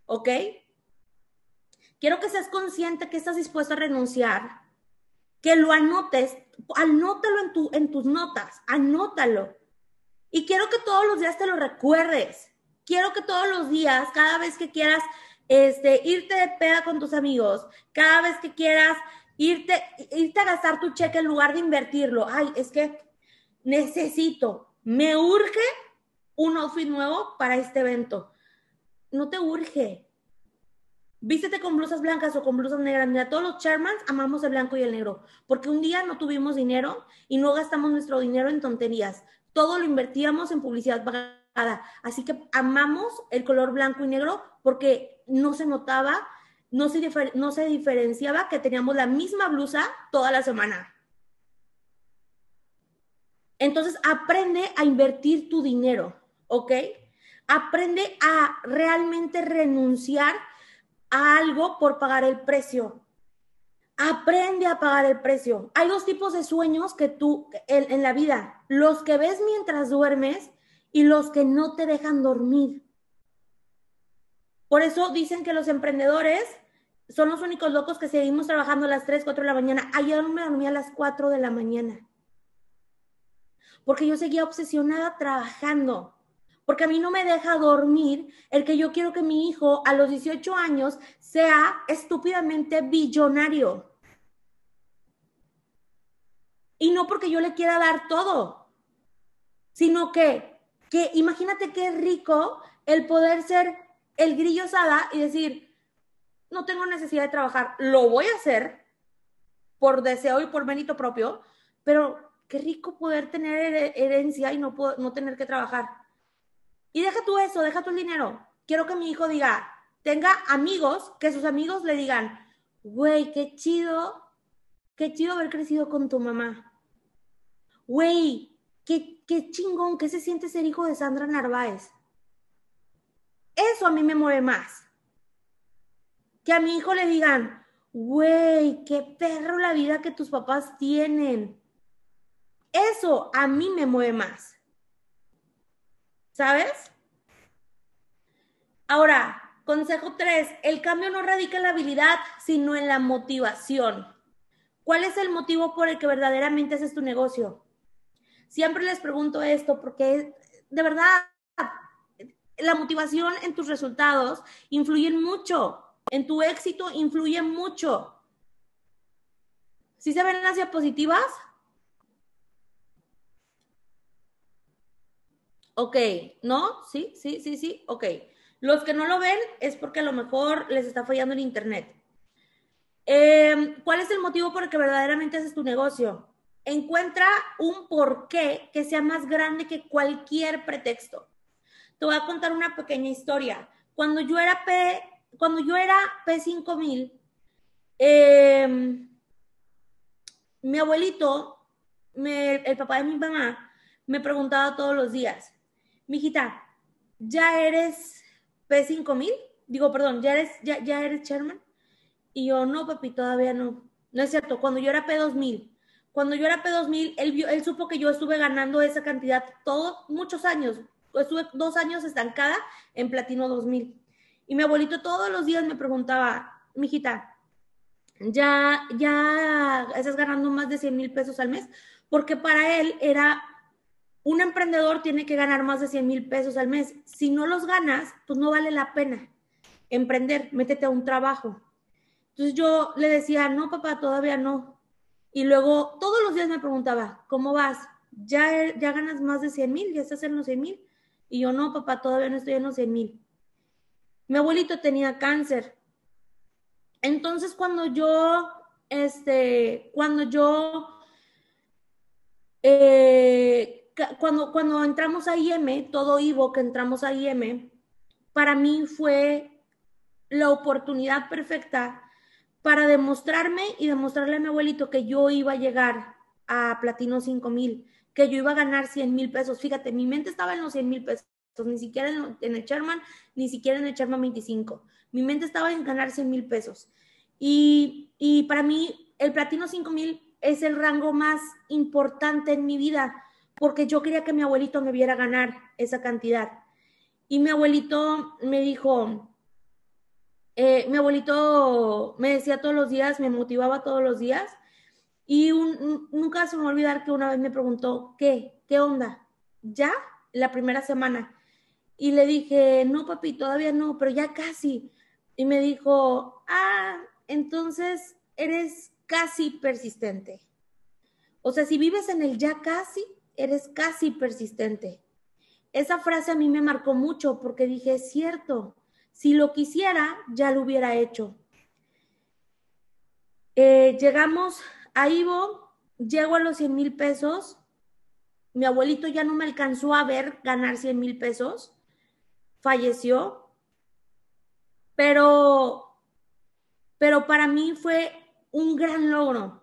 ok. Quiero que seas consciente que estás dispuesto a renunciar, que lo anotes, anótalo en, tu, en tus notas, anótalo. Y quiero que todos los días te lo recuerdes. Quiero que todos los días, cada vez que quieras este, irte de peda con tus amigos, cada vez que quieras irte, irte a gastar tu cheque en lugar de invertirlo. Ay, es que necesito, me urge un outfit nuevo para este evento. No te urge. Vístete con blusas blancas o con blusas negras. Mira, todos los chairmans amamos el blanco y el negro, porque un día no tuvimos dinero y no gastamos nuestro dinero en tonterías. Todo lo invertíamos en publicidad pagada. Así que amamos el color blanco y negro porque no se notaba, no se, difer- no se diferenciaba que teníamos la misma blusa toda la semana. Entonces, aprende a invertir tu dinero, ¿ok? Aprende a realmente renunciar a algo por pagar el precio. Aprende a pagar el precio. Hay dos tipos de sueños que tú en, en la vida, los que ves mientras duermes y los que no te dejan dormir. Por eso dicen que los emprendedores son los únicos locos que seguimos trabajando a las tres, cuatro de la mañana. Ayer me dormí a las cuatro de la mañana porque yo seguía obsesionada trabajando. Porque a mí no me deja dormir el que yo quiero que mi hijo a los dieciocho años sea estúpidamente billonario. Y no porque yo le quiera dar todo, sino que, que imagínate qué rico el poder ser el grillo Sada y decir, no tengo necesidad de trabajar, lo voy a hacer por deseo y por mérito propio, pero qué rico poder tener herencia y no, poder, no tener que trabajar. Y deja tú eso, deja tú el dinero. Quiero que mi hijo diga, tenga amigos, que sus amigos le digan, güey, qué chido, qué chido haber crecido con tu mamá. Güey, qué, qué chingón, qué se siente ser hijo de Sandra Narváez. Eso a mí me mueve más. Que a mi hijo le digan, güey, qué perro la vida que tus papás tienen. Eso a mí me mueve más. ¿Sabes? Ahora, consejo tres, el cambio no radica en la habilidad, sino en la motivación. ¿Cuál es el motivo por el que verdaderamente haces tu negocio? Siempre les pregunto esto porque, de verdad, la motivación en tus resultados influye mucho, en tu éxito influye mucho. ¿Sí se ven las diapositivas? Ok, ¿no? Sí, sí, sí, sí, ok. Los que no lo ven es porque a lo mejor les está fallando el internet. Eh, ¿Cuál es el motivo por el que verdaderamente haces tu negocio? Encuentra un porqué que sea más grande que cualquier pretexto. Te voy a contar una pequeña historia. Cuando yo era, P, cuando yo era P cinco mil, eh, mi abuelito, me, el papá de mi mamá, me preguntaba todos los días, mijita, ¿ya eres P cinco mil? Digo, perdón, ¿ya eres, ya, ya eres chairman? Y yo, no, papi, todavía no. No es cierto, cuando yo era P dos mil, cuando yo era P dos mil, él, él supo que yo estuve ganando esa cantidad todos, muchos años. Estuve dos años estancada en Platino dos mil. Y mi abuelito todos los días me preguntaba, mijita, ¿ya, ya estás ganando más de cien mil pesos al mes? Porque para él era... Un emprendedor tiene que ganar más de cien mil pesos al mes. Si no los ganas, pues no vale la pena emprender, métete a un trabajo. Entonces yo le decía, no, papá, todavía no. Y luego todos los días me preguntaba, ¿cómo vas? Ya, ya ganas más de cien mil, ya estás en los cien mil. Y yo, no, papá, todavía no estoy en los cien mil. Mi abuelito tenía cáncer. Entonces cuando yo, este, cuando yo, eh, cuando, cuando entramos a I M, todo Ivo que entramos a I M, para mí fue la oportunidad perfecta para demostrarme y demostrarle a mi abuelito que yo iba a llegar a platino cinco mil, que yo iba a ganar cien mil pesos. Fíjate, mi mente estaba en los cien mil pesos, ni siquiera en, en el Sherman, ni siquiera en el Sherman veinticinco. Mi mente estaba en ganar cien mil pesos. Y, y para mí el platino cinco mil es el rango más importante en mi vida, porque yo quería que mi abuelito me viera ganar esa cantidad. Y mi abuelito me dijo... Eh, mi abuelito me decía todos los días, me motivaba todos los días, y un, un, nunca se me va a olvidar que una vez me preguntó, ¿qué? ¿Qué onda? ¿Ya? La primera semana. Y le dije, no, papi, todavía no, pero ya casi. Y me dijo, ah, entonces eres casi persistente. O sea, si vives en el ya casi, eres casi persistente. Esa frase a mí me marcó mucho porque dije, es cierto. Si lo quisiera, ya lo hubiera hecho. Eh, llegamos a Ivo, llego a los cien mil pesos. Mi abuelito ya no me alcanzó a ver ganar cien mil pesos. Falleció. Pero, pero para mí fue un gran logro.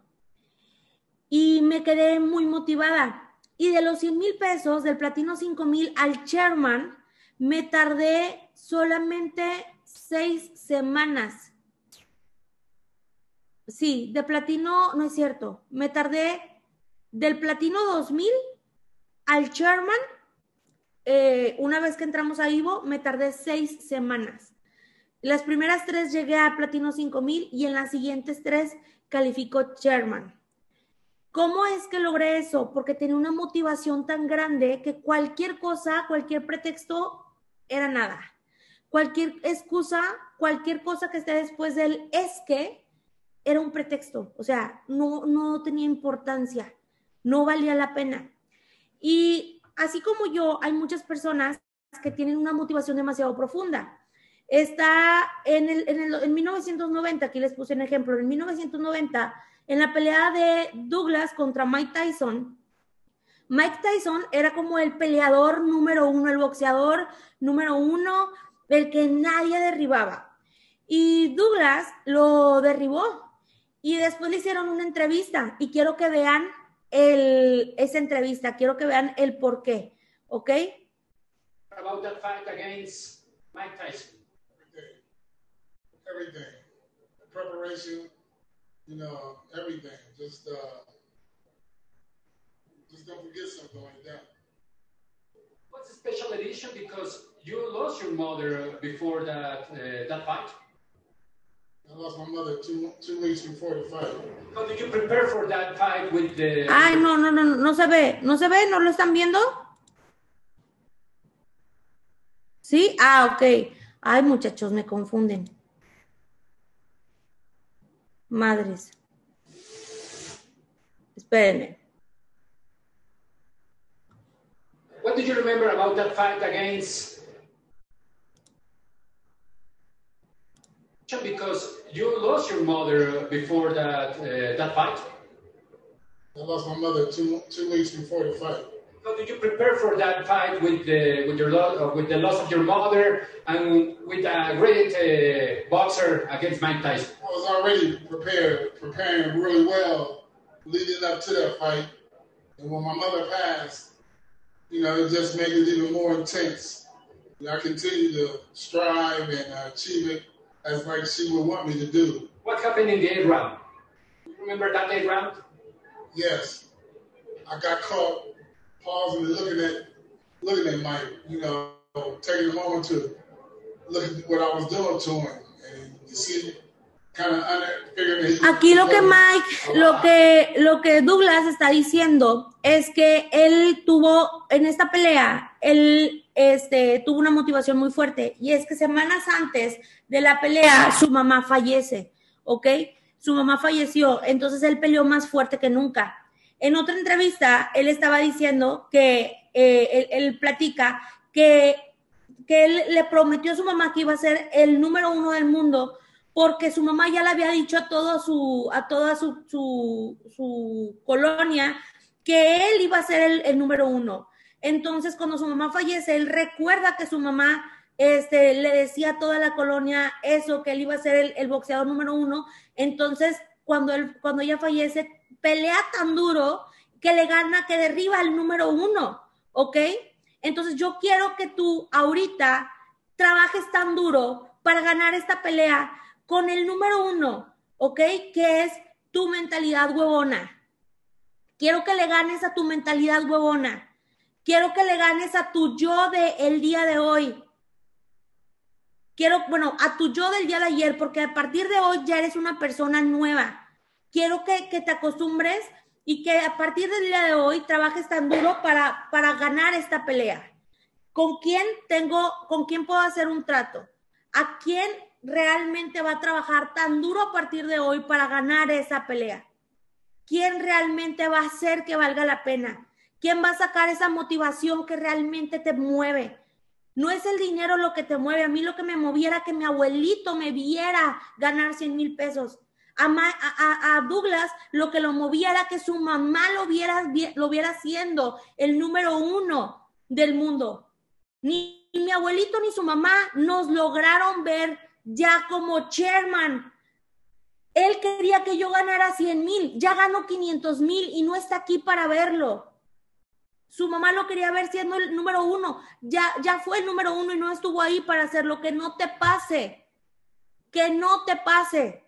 Y me quedé muy motivada. Y de los cien mil pesos, del platino cinco mil al Sherman, me tardé solamente seis semanas. Sí, de platino, no es cierto. Me tardé del platino dos mil al Sherman. Eh, una vez que entramos a Ivo, me tardé seis semanas. Las primeras tres llegué a platino cinco mil y en las siguientes tres calificó Sherman. ¿Cómo es que logré eso? Porque tenía una motivación tan grande que cualquier cosa, cualquier pretexto era nada. Cualquier excusa, cualquier cosa que esté después del es que, era un pretexto. O sea, no, no tenía importancia, no valía la pena. Y así como yo, hay muchas personas que tienen una motivación demasiado profunda. Está en, el, en, el, en mil novecientos noventa, aquí les puse un ejemplo, en mil novecientos noventa, en la pelea de Douglas contra Mike Tyson, Mike Tyson era como el peleador número uno, el boxeador número uno, el que nadie derribaba. Y Douglas lo derribó. Y después le hicieron una entrevista. Y quiero que vean el, esa entrevista. Quiero que vean el por qué. ¿Ok? About that fight against Mike Tyson. Everything. Everything. The preparation, you know, everything. Just, uh... just don't forget something like that. What's a special edition because you lost your mother before that uh, that fight? I lost my mother two two weeks before the fight. How did you prepare for that fight with the? Ay, no, no, no, no se ve, no se ve, no lo están viendo. Sí, ah, okay. Ay, muchachos, me confunden. Madres. Espérenme. What did you remember about that fight against? Because you lost your mother before that uh, that fight. I lost my mother two two weeks before the fight. How did you prepare for that fight with the with your uh, with the loss of your mother and with a great uh, boxer against Mike Tyson? I was already prepared, preparing really well, leading up to that fight, and when my mother passed. You know, it just made it even more intense. And I continue to strive and uh, achieve it as like she would want me to do. What happened in the eighth round? You remember that eighth round? Yes. I got caught pausing and looking at, looking at Mike, you know, taking a moment to look at what I was doing to him. And you see, kind of figuring his... Aquí lo que Mike, lo que, lo que Douglas está diciendo... es que él tuvo, en esta pelea, él este, tuvo una motivación muy fuerte y es que semanas antes de la pelea su mamá fallece. ¿ok? Su mamá falleció, entonces él peleó más fuerte que nunca. En otra entrevista, él estaba diciendo que eh, él, él platica que, que él le prometió a su mamá que iba a ser el número uno del mundo porque su mamá ya le había dicho a, todo su, a toda su, su, su colonia que él iba a ser el, el número uno. Entonces, cuando su mamá fallece, él recuerda que su mamá este, le decía a toda la colonia eso, que él iba a ser el, el boxeador número uno. Entonces, cuando, él, cuando ella fallece, pelea tan duro que le gana, que derriba al número uno, ¿ok? Entonces, yo quiero que tú ahorita trabajes tan duro para ganar esta pelea con el número uno, ¿ok? Que es tu mentalidad huevona. Quiero que le ganes a tu mentalidad huevona. Quiero que le ganes a tu yo del día de hoy. Quiero, bueno, a tu yo del día de ayer, porque a partir de hoy ya eres una persona nueva. Quiero que, que te acostumbres y que a partir del día de hoy trabajes tan duro para, para ganar esta pelea. ¿Con quién tengo, con quién puedo hacer un trato? ¿A quién realmente va a trabajar tan duro a partir de hoy para ganar esa pelea? ¿Quién realmente va a hacer que valga la pena? ¿Quién va a sacar esa motivación que realmente te mueve? No es el dinero lo que te mueve. A mí lo que me moviera que mi abuelito me viera ganar cien mil pesos. A, a, a Douglas lo que lo movía era que su mamá lo viera, lo viera siendo el número uno del mundo. Ni, ni mi abuelito ni su mamá nos lograron ver ya como chairman. Él quería que yo ganara cien mil. Ya ganó quinientos mil y no está aquí para verlo. Su mamá lo quería ver siendo el número uno. Ya, ya fue el número uno y no estuvo ahí para hacerlo. Que no te pase. Que no te pase.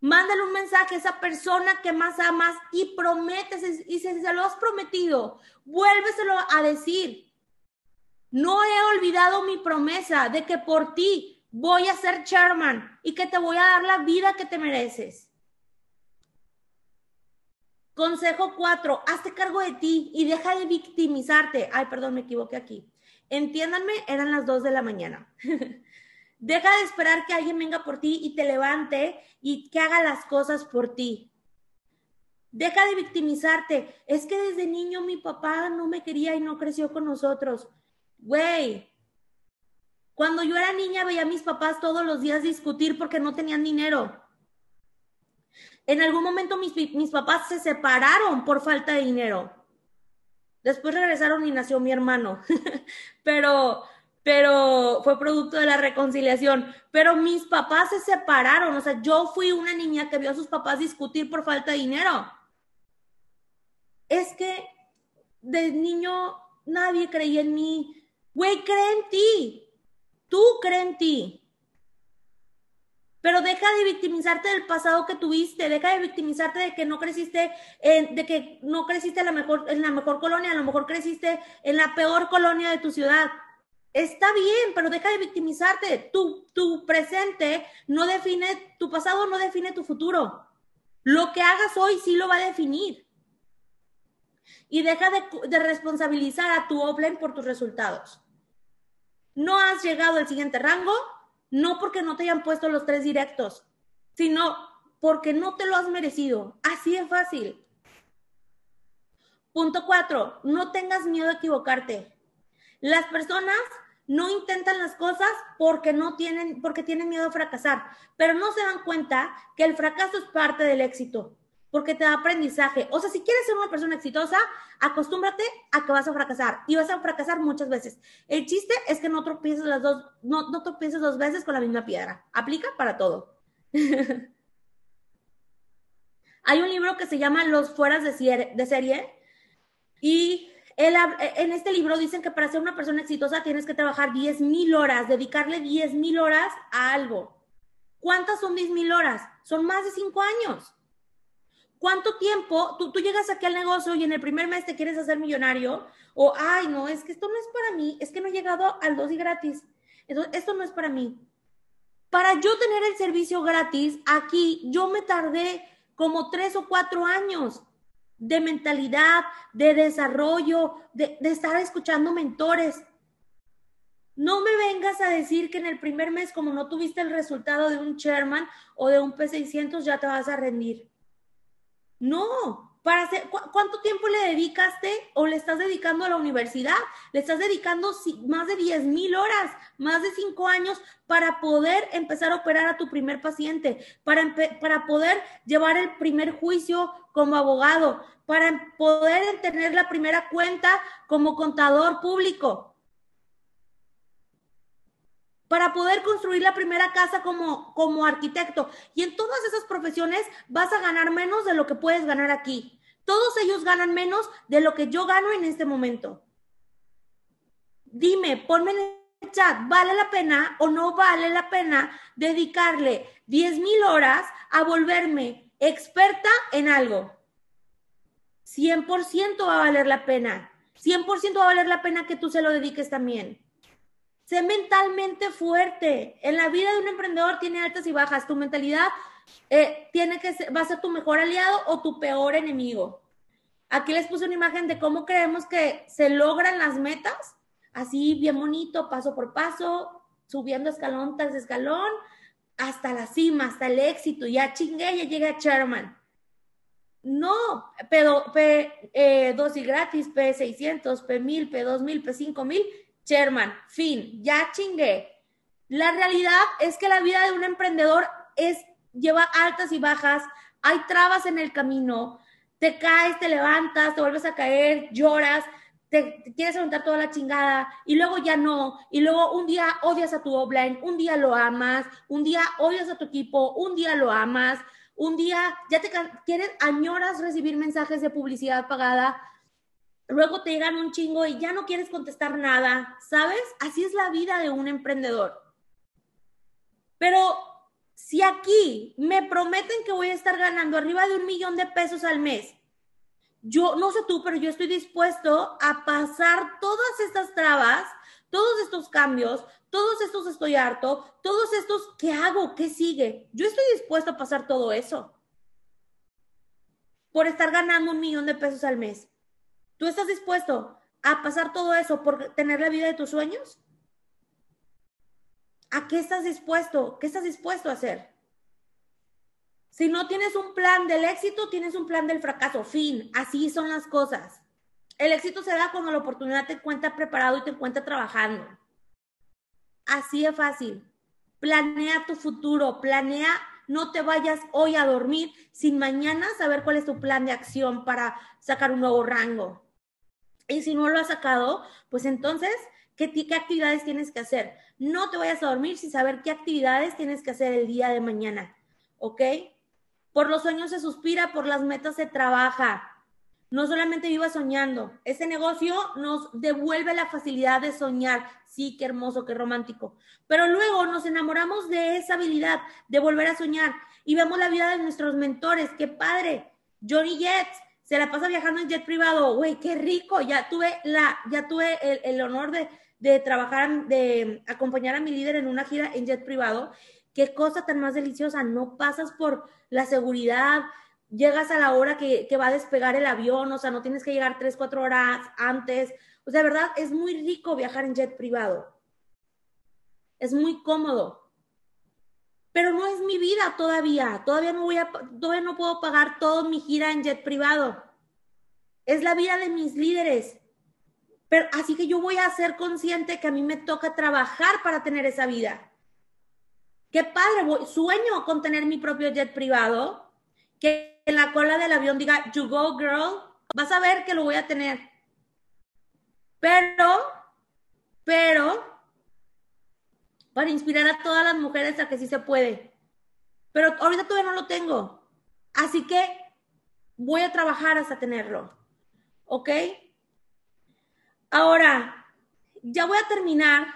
Mándale un mensaje a esa persona que más amas y prométese. Y si se lo has prometido, vuélveselo a decir. No he olvidado mi promesa de que por ti voy a ser chairman y que te voy a dar la vida que te mereces. Consejo cuatro, hazte cargo de ti y deja de victimizarte. Ay, perdón, me equivoqué aquí. Entiéndanme, eran las dos de la mañana. Deja de esperar que alguien venga por ti y te levante y que haga las cosas por ti. Deja de victimizarte. Es que desde niño mi papá no me quería y no creció con nosotros. Güey, cuando yo era niña veía a mis papás todos los días discutir porque no tenían dinero. En algún momento mis, mis papás se separaron por falta de dinero. Después regresaron y nació mi hermano. pero, pero fue producto de la reconciliación. Pero mis papás se separaron. O sea, yo fui una niña que vio a sus papás discutir por falta de dinero. Es que de niño nadie creía en mí. Güey, cree en ti. Tú cree en ti. Pero deja de victimizarte del pasado que tuviste, deja de victimizarte de que no creciste, en, de que no creciste en la mejor, en la mejor colonia, a lo mejor creciste en la peor colonia de tu ciudad. Está bien, pero deja de victimizarte. Tu, tu presente no define, tu pasado no define tu futuro. Lo que hagas hoy sí lo va a definir. Y deja de, de responsabilizar a tu offline por tus resultados. No has llegado al siguiente rango. No porque no te hayan puesto los tres directos, sino porque no te lo has merecido. Así de fácil. Punto cuatro, no tengas miedo a equivocarte. Las personas no intentan las cosas porque, no tienen, porque tienen miedo a fracasar, pero no se dan cuenta que el fracaso es parte del éxito, porque te da aprendizaje. O sea, si quieres ser una persona exitosa, acostúmbrate a que vas a fracasar y vas a fracasar muchas veces. El chiste es que no tropieces las dos, no, no tropieces dos veces con la misma piedra. Aplica para todo. Hay un libro que se llama Los fueras de serie y él, en este libro dicen que para ser una persona exitosa tienes que trabajar diez mil horas, dedicarle diez mil horas a algo. ¿Cuántas son diez mil horas? Son más de cinco años. ¿Cuánto tiempo? Tú, tú llegas aquí al negocio y en el primer mes te quieres hacer millonario o, ay, no, es que esto no es para mí, es que no he llegado al dos y gratis. Entonces, esto no es para mí. Para yo tener el servicio gratis aquí, yo me tardé como tres o cuatro años de mentalidad, de desarrollo, de, de estar escuchando mentores. No me vengas a decir que en el primer mes, como no tuviste el resultado de un Sherman o de un P seiscientos, ya te vas a rendir. No. Para hacer, ¿cu- ¿Cuánto tiempo le dedicaste o le estás dedicando a la universidad? Le estás dedicando más de diez mil horas, más de cinco años para poder empezar a operar a tu primer paciente, para, para poder llevar el primer juicio como abogado, para poder tener la primera cuenta como contador público, para poder construir la primera casa como, como arquitecto. Y en todas esas profesiones vas a ganar menos de lo que puedes ganar aquí. Todos ellos ganan menos de lo que yo gano en este momento. Dime, ponme en el chat, ¿vale la pena o no vale la pena dedicarle diez mil horas a volverme experta en algo? cien por ciento va a valer la pena. cien por ciento va a valer la pena que tú se lo dediques también. Sé mentalmente fuerte. En la vida de un emprendedor tiene altas y bajas. Tu mentalidad eh, tiene que ser, va a ser tu mejor aliado o tu peor enemigo. Aquí les puse una imagen de cómo creemos que se logran las metas. Así bien bonito, paso por paso, subiendo escalón tras escalón, hasta la cima, hasta el éxito. Ya chingué, ya llegué a Sherman. No, pero P dos y gratis, P seiscientos, P mil, P dos mil, P cinco mil... Sherman, fin, ya chingué. La realidad es que la vida de un emprendedor es, lleva altas y bajas, hay trabas en el camino, te caes, te levantas, te vuelves a caer, lloras, te, te quieres levantar toda la chingada y luego ya no, y luego un día odias a tu offline, un día lo amas, un día odias a tu equipo, un día lo amas, un día ya te quieres, añoras recibir mensajes de publicidad pagada, luego te llegan un chingo y ya no quieres contestar nada, ¿sabes? Así es la vida de un emprendedor. Pero si aquí me prometen que voy a estar ganando arriba de un millón de pesos al mes, yo, no sé tú, pero yo estoy dispuesto a pasar todas estas trabas, todos estos cambios, todos estos estoy harto, todos estos, ¿qué hago? ¿Qué sigue? Yo estoy dispuesto a pasar todo eso por estar ganando un millón de pesos al mes. ¿Tú estás dispuesto a pasar todo eso por tener la vida de tus sueños? ¿A qué estás dispuesto? ¿Qué estás dispuesto a hacer? Si no tienes un plan del éxito, tienes un plan del fracaso. Fin, así son las cosas. El éxito se da cuando la oportunidad te encuentra preparado y te encuentra trabajando. Así de fácil. Planea tu futuro, planea. No te vayas hoy a dormir sin mañana saber cuál es tu plan de acción para sacar un nuevo rango. Y si no lo has sacado, pues entonces, ¿qué, qué actividades tienes que hacer? No te vayas a dormir sin saber qué actividades tienes que hacer el día de mañana, ¿ok? Por los sueños se suspira, por las metas se trabaja. No solamente vivas soñando. Este negocio nos devuelve la facilidad de soñar. Sí, qué hermoso, qué romántico. Pero luego nos enamoramos de esa habilidad de volver a soñar y vemos la vida de nuestros mentores. ¡Qué padre! Johnny Jets se la pasa viajando en jet privado. ¡Güey, qué rico! Ya tuve, la, ya tuve el, el honor de, de trabajar, de acompañar a mi líder en una gira en jet privado. ¡Qué cosa tan más deliciosa! No pasas por la seguridad, llegas a la hora que, que va a despegar el avión, o sea, no tienes que llegar tres, cuatro horas antes. O sea, de verdad, es muy rico viajar en jet privado. Es muy cómodo. Pero no es mi vida todavía. Todavía no, voy a, todavía no puedo pagar toda mi gira en jet privado. Es la vida de mis líderes. Pero, así que yo voy a ser consciente que a mí me toca trabajar para tener esa vida. ¡Qué padre! Voy, sueño con tener mi propio jet privado. Que en la cola del avión diga, you go girl, vas a ver que lo voy a tener. Pero, pero, para inspirar a todas las mujeres a que sí se puede. Pero ahorita todavía no lo tengo. Así que voy a trabajar hasta tenerlo. ¿Ok? Ahora, ya voy a terminar.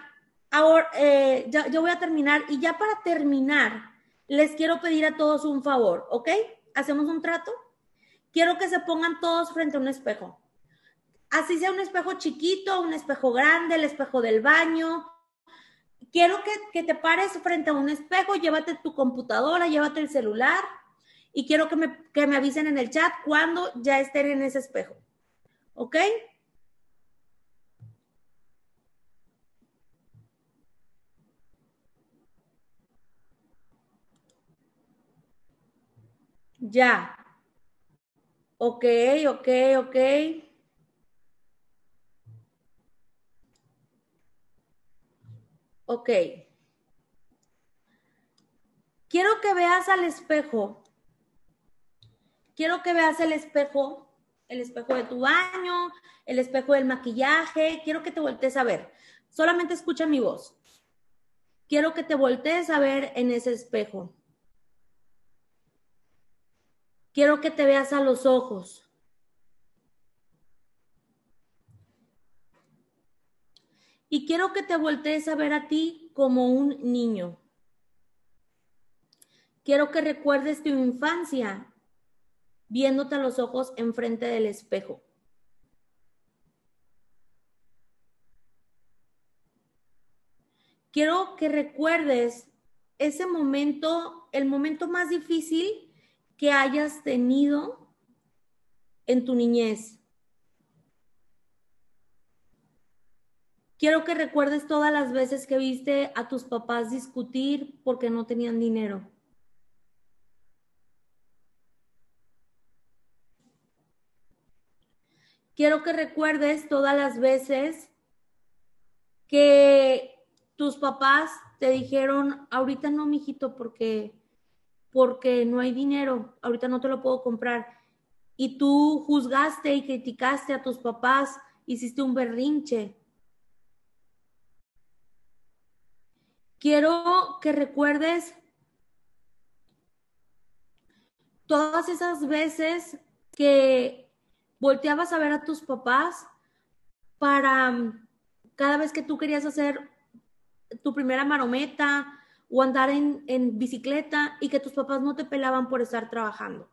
Ahora, eh, ya, ya voy a terminar. Y ya para terminar, les quiero pedir a todos un favor, ¿ok? ¿Hacemos un trato? Quiero que se pongan todos frente a un espejo. Así sea un espejo chiquito, un espejo grande, el espejo del baño. Quiero que, que te pares frente a un espejo, llévate tu computadora, llévate el celular y quiero que me, que me avisen en el chat cuando ya estén en ese espejo, ¿ok? Ya. Ok, ok, ok. Ok. Quiero que veas al espejo. Quiero que veas el espejo, el espejo de tu baño, el espejo del maquillaje. Quiero que te voltees a ver. Solamente escucha mi voz. Quiero que te voltees a ver en ese espejo. Quiero que te veas a los ojos. Y quiero que te voltees a ver a ti como un niño. Quiero que recuerdes tu infancia viéndote a los ojos enfrente del espejo. Quiero que recuerdes ese momento, el momento más difícil que hayas tenido en tu niñez. Quiero que recuerdes todas las veces que viste a tus papás discutir porque no tenían dinero. Quiero que recuerdes todas las veces que tus papás te dijeron, ahorita no, mijito, porque... porque no hay dinero, ahorita no te lo puedo comprar. Y tú juzgaste y criticaste a tus papás, hiciste un berrinche. Quiero que recuerdes todas esas veces que volteabas a ver a tus papás para cada vez que tú querías hacer tu primera marometa, o andar en, en bicicleta y que tus papás no te pelaban por estar trabajando.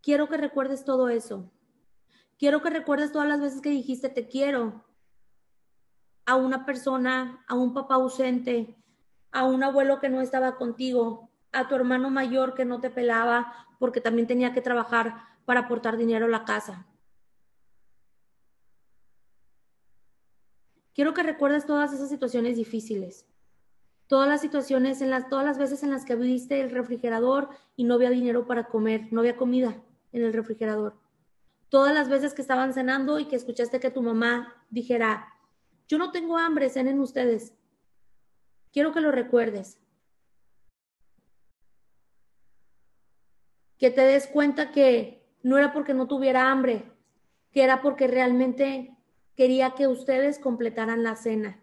Quiero que recuerdes todo eso. Quiero que recuerdes todas las veces que dijiste te quiero a una persona, a un papá ausente, a un abuelo que no estaba contigo, a tu hermano mayor que no te pelaba porque también tenía que trabajar para aportar dinero a la casa. Quiero que recuerdes todas esas situaciones difíciles, todas las situaciones, en las, todas las veces en las que abriste el refrigerador y no había dinero para comer, no había comida en el refrigerador. Todas las veces que estaban cenando y que escuchaste que tu mamá dijera, yo no tengo hambre, cenen ustedes. Quiero que lo recuerdes. Que te des cuenta que no era porque no tuviera hambre, que era porque realmente... quería que ustedes completaran la cena.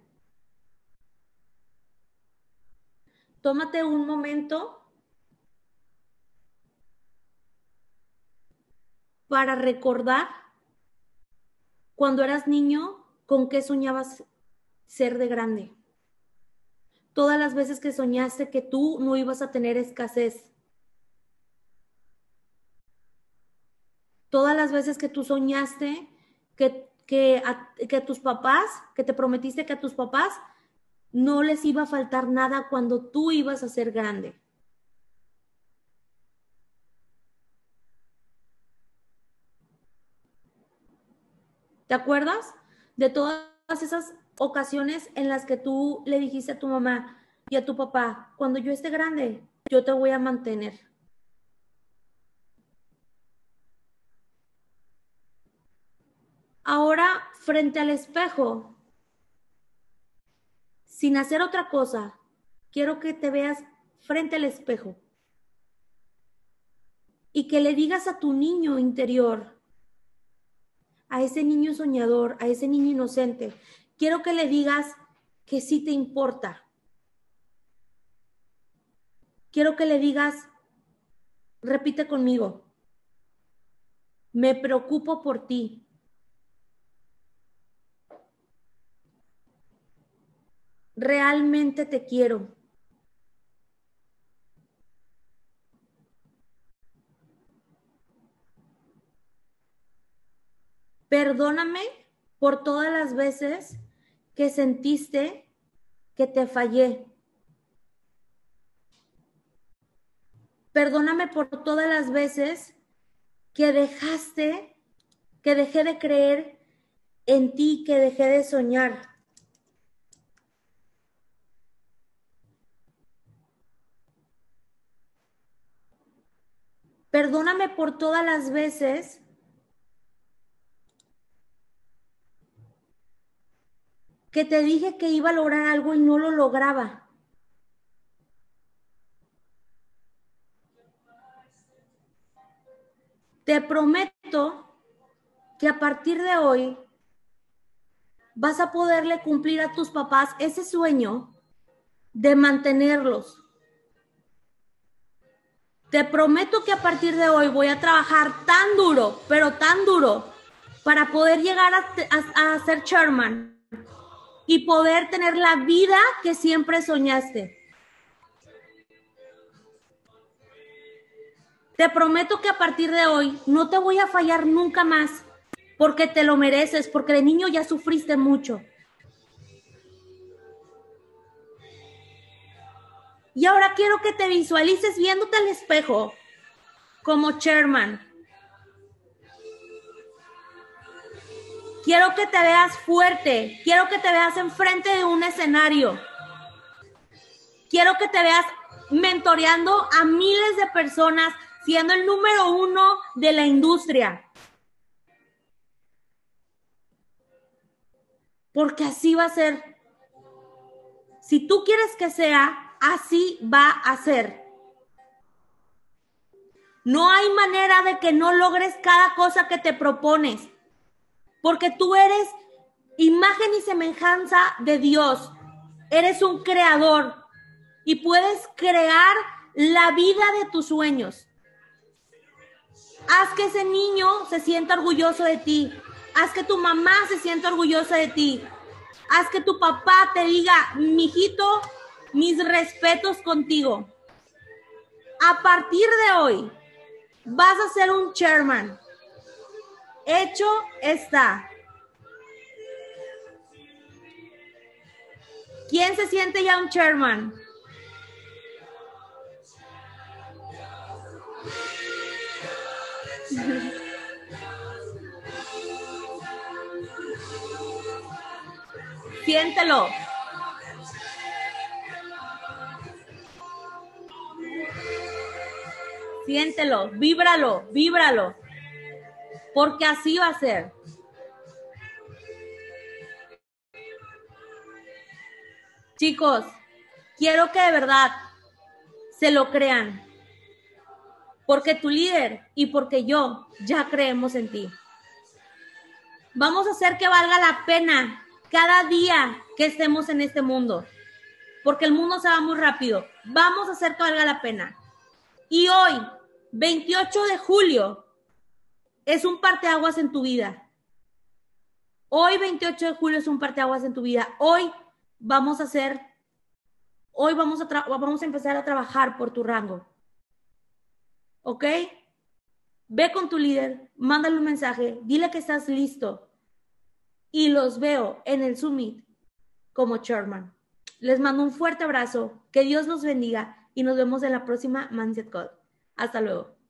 Tómate un momento para recordar cuando eras niño con qué soñabas ser de grande. Todas las veces que soñaste que tú no ibas a tener escasez. Todas las veces que tú soñaste que Que a, que a tus papás, que te prometiste que a tus papás no les iba a faltar nada cuando tú ibas a ser grande. ¿Te acuerdas de todas esas ocasiones en las que tú le dijiste a tu mamá y a tu papá, cuando yo esté grande, yo te voy a mantener? Ahora, frente al espejo, sin hacer otra cosa, quiero que te veas frente al espejo y que le digas a tu niño interior, a ese niño soñador, a ese niño inocente, quiero que le digas que sí te importa. Quiero que le digas, repite conmigo, me preocupo por ti. Realmente te quiero. Perdóname por todas las veces que sentiste que te fallé. Perdóname por todas las veces que dejaste, que dejé de creer en ti, que dejé de soñar. Perdóname por todas las veces que te dije que iba a lograr algo y no lo lograba. Te prometo que a partir de hoy vas a poderle cumplir a tus papás ese sueño de mantenerlos. Te prometo que a partir de hoy voy a trabajar tan duro, pero tan duro, para poder llegar a, a, a ser chairman y poder tener la vida que siempre soñaste. Te prometo que a partir de hoy no te voy a fallar nunca más, porque te lo mereces, porque de niño ya sufriste mucho. Y ahora quiero que te visualices viéndote al espejo como chairman. Quiero que te veas fuerte. Quiero que te veas enfrente de un escenario. Quiero que te veas mentoreando a miles de personas, siendo el número uno de la industria. Porque así va a ser. Si tú quieres que sea, así va a ser. No hay manera de que no logres cada cosa que te propones, porque tú eres imagen y semejanza de Dios. Eres un creador y puedes crear la vida de tus sueños. Haz que ese niño se sienta orgulloso de ti. Haz que tu mamá se sienta orgullosa de ti. Haz que tu papá te diga, mijito, mis respetos contigo. A partir de hoy, vas a ser un chairman. Hecho está. ¿Quién se siente ya un chairman? Siéntelo. Siéntelo, víbralo, víbralo, porque así va a ser. Chicos, quiero que de verdad se lo crean, porque tu líder y porque yo ya creemos en ti. Vamos a hacer que valga la pena cada día que estemos en este mundo, porque el mundo se va muy rápido. Vamos a hacer que valga la pena. Y hoy, veintiocho de julio, es un parteaguas en tu vida. Hoy, veintiocho de julio, es un parteaguas en tu vida. Hoy vamos a hacer, hoy vamos a, tra- vamos a empezar a trabajar por tu rango. ¿Ok? Ve con tu líder, mándale un mensaje, dile que estás listo. Y los veo en el Summit como chairman. Les mando un fuerte abrazo, que Dios los bendiga. Y nos vemos en la próxima Mindset Call. Hasta luego.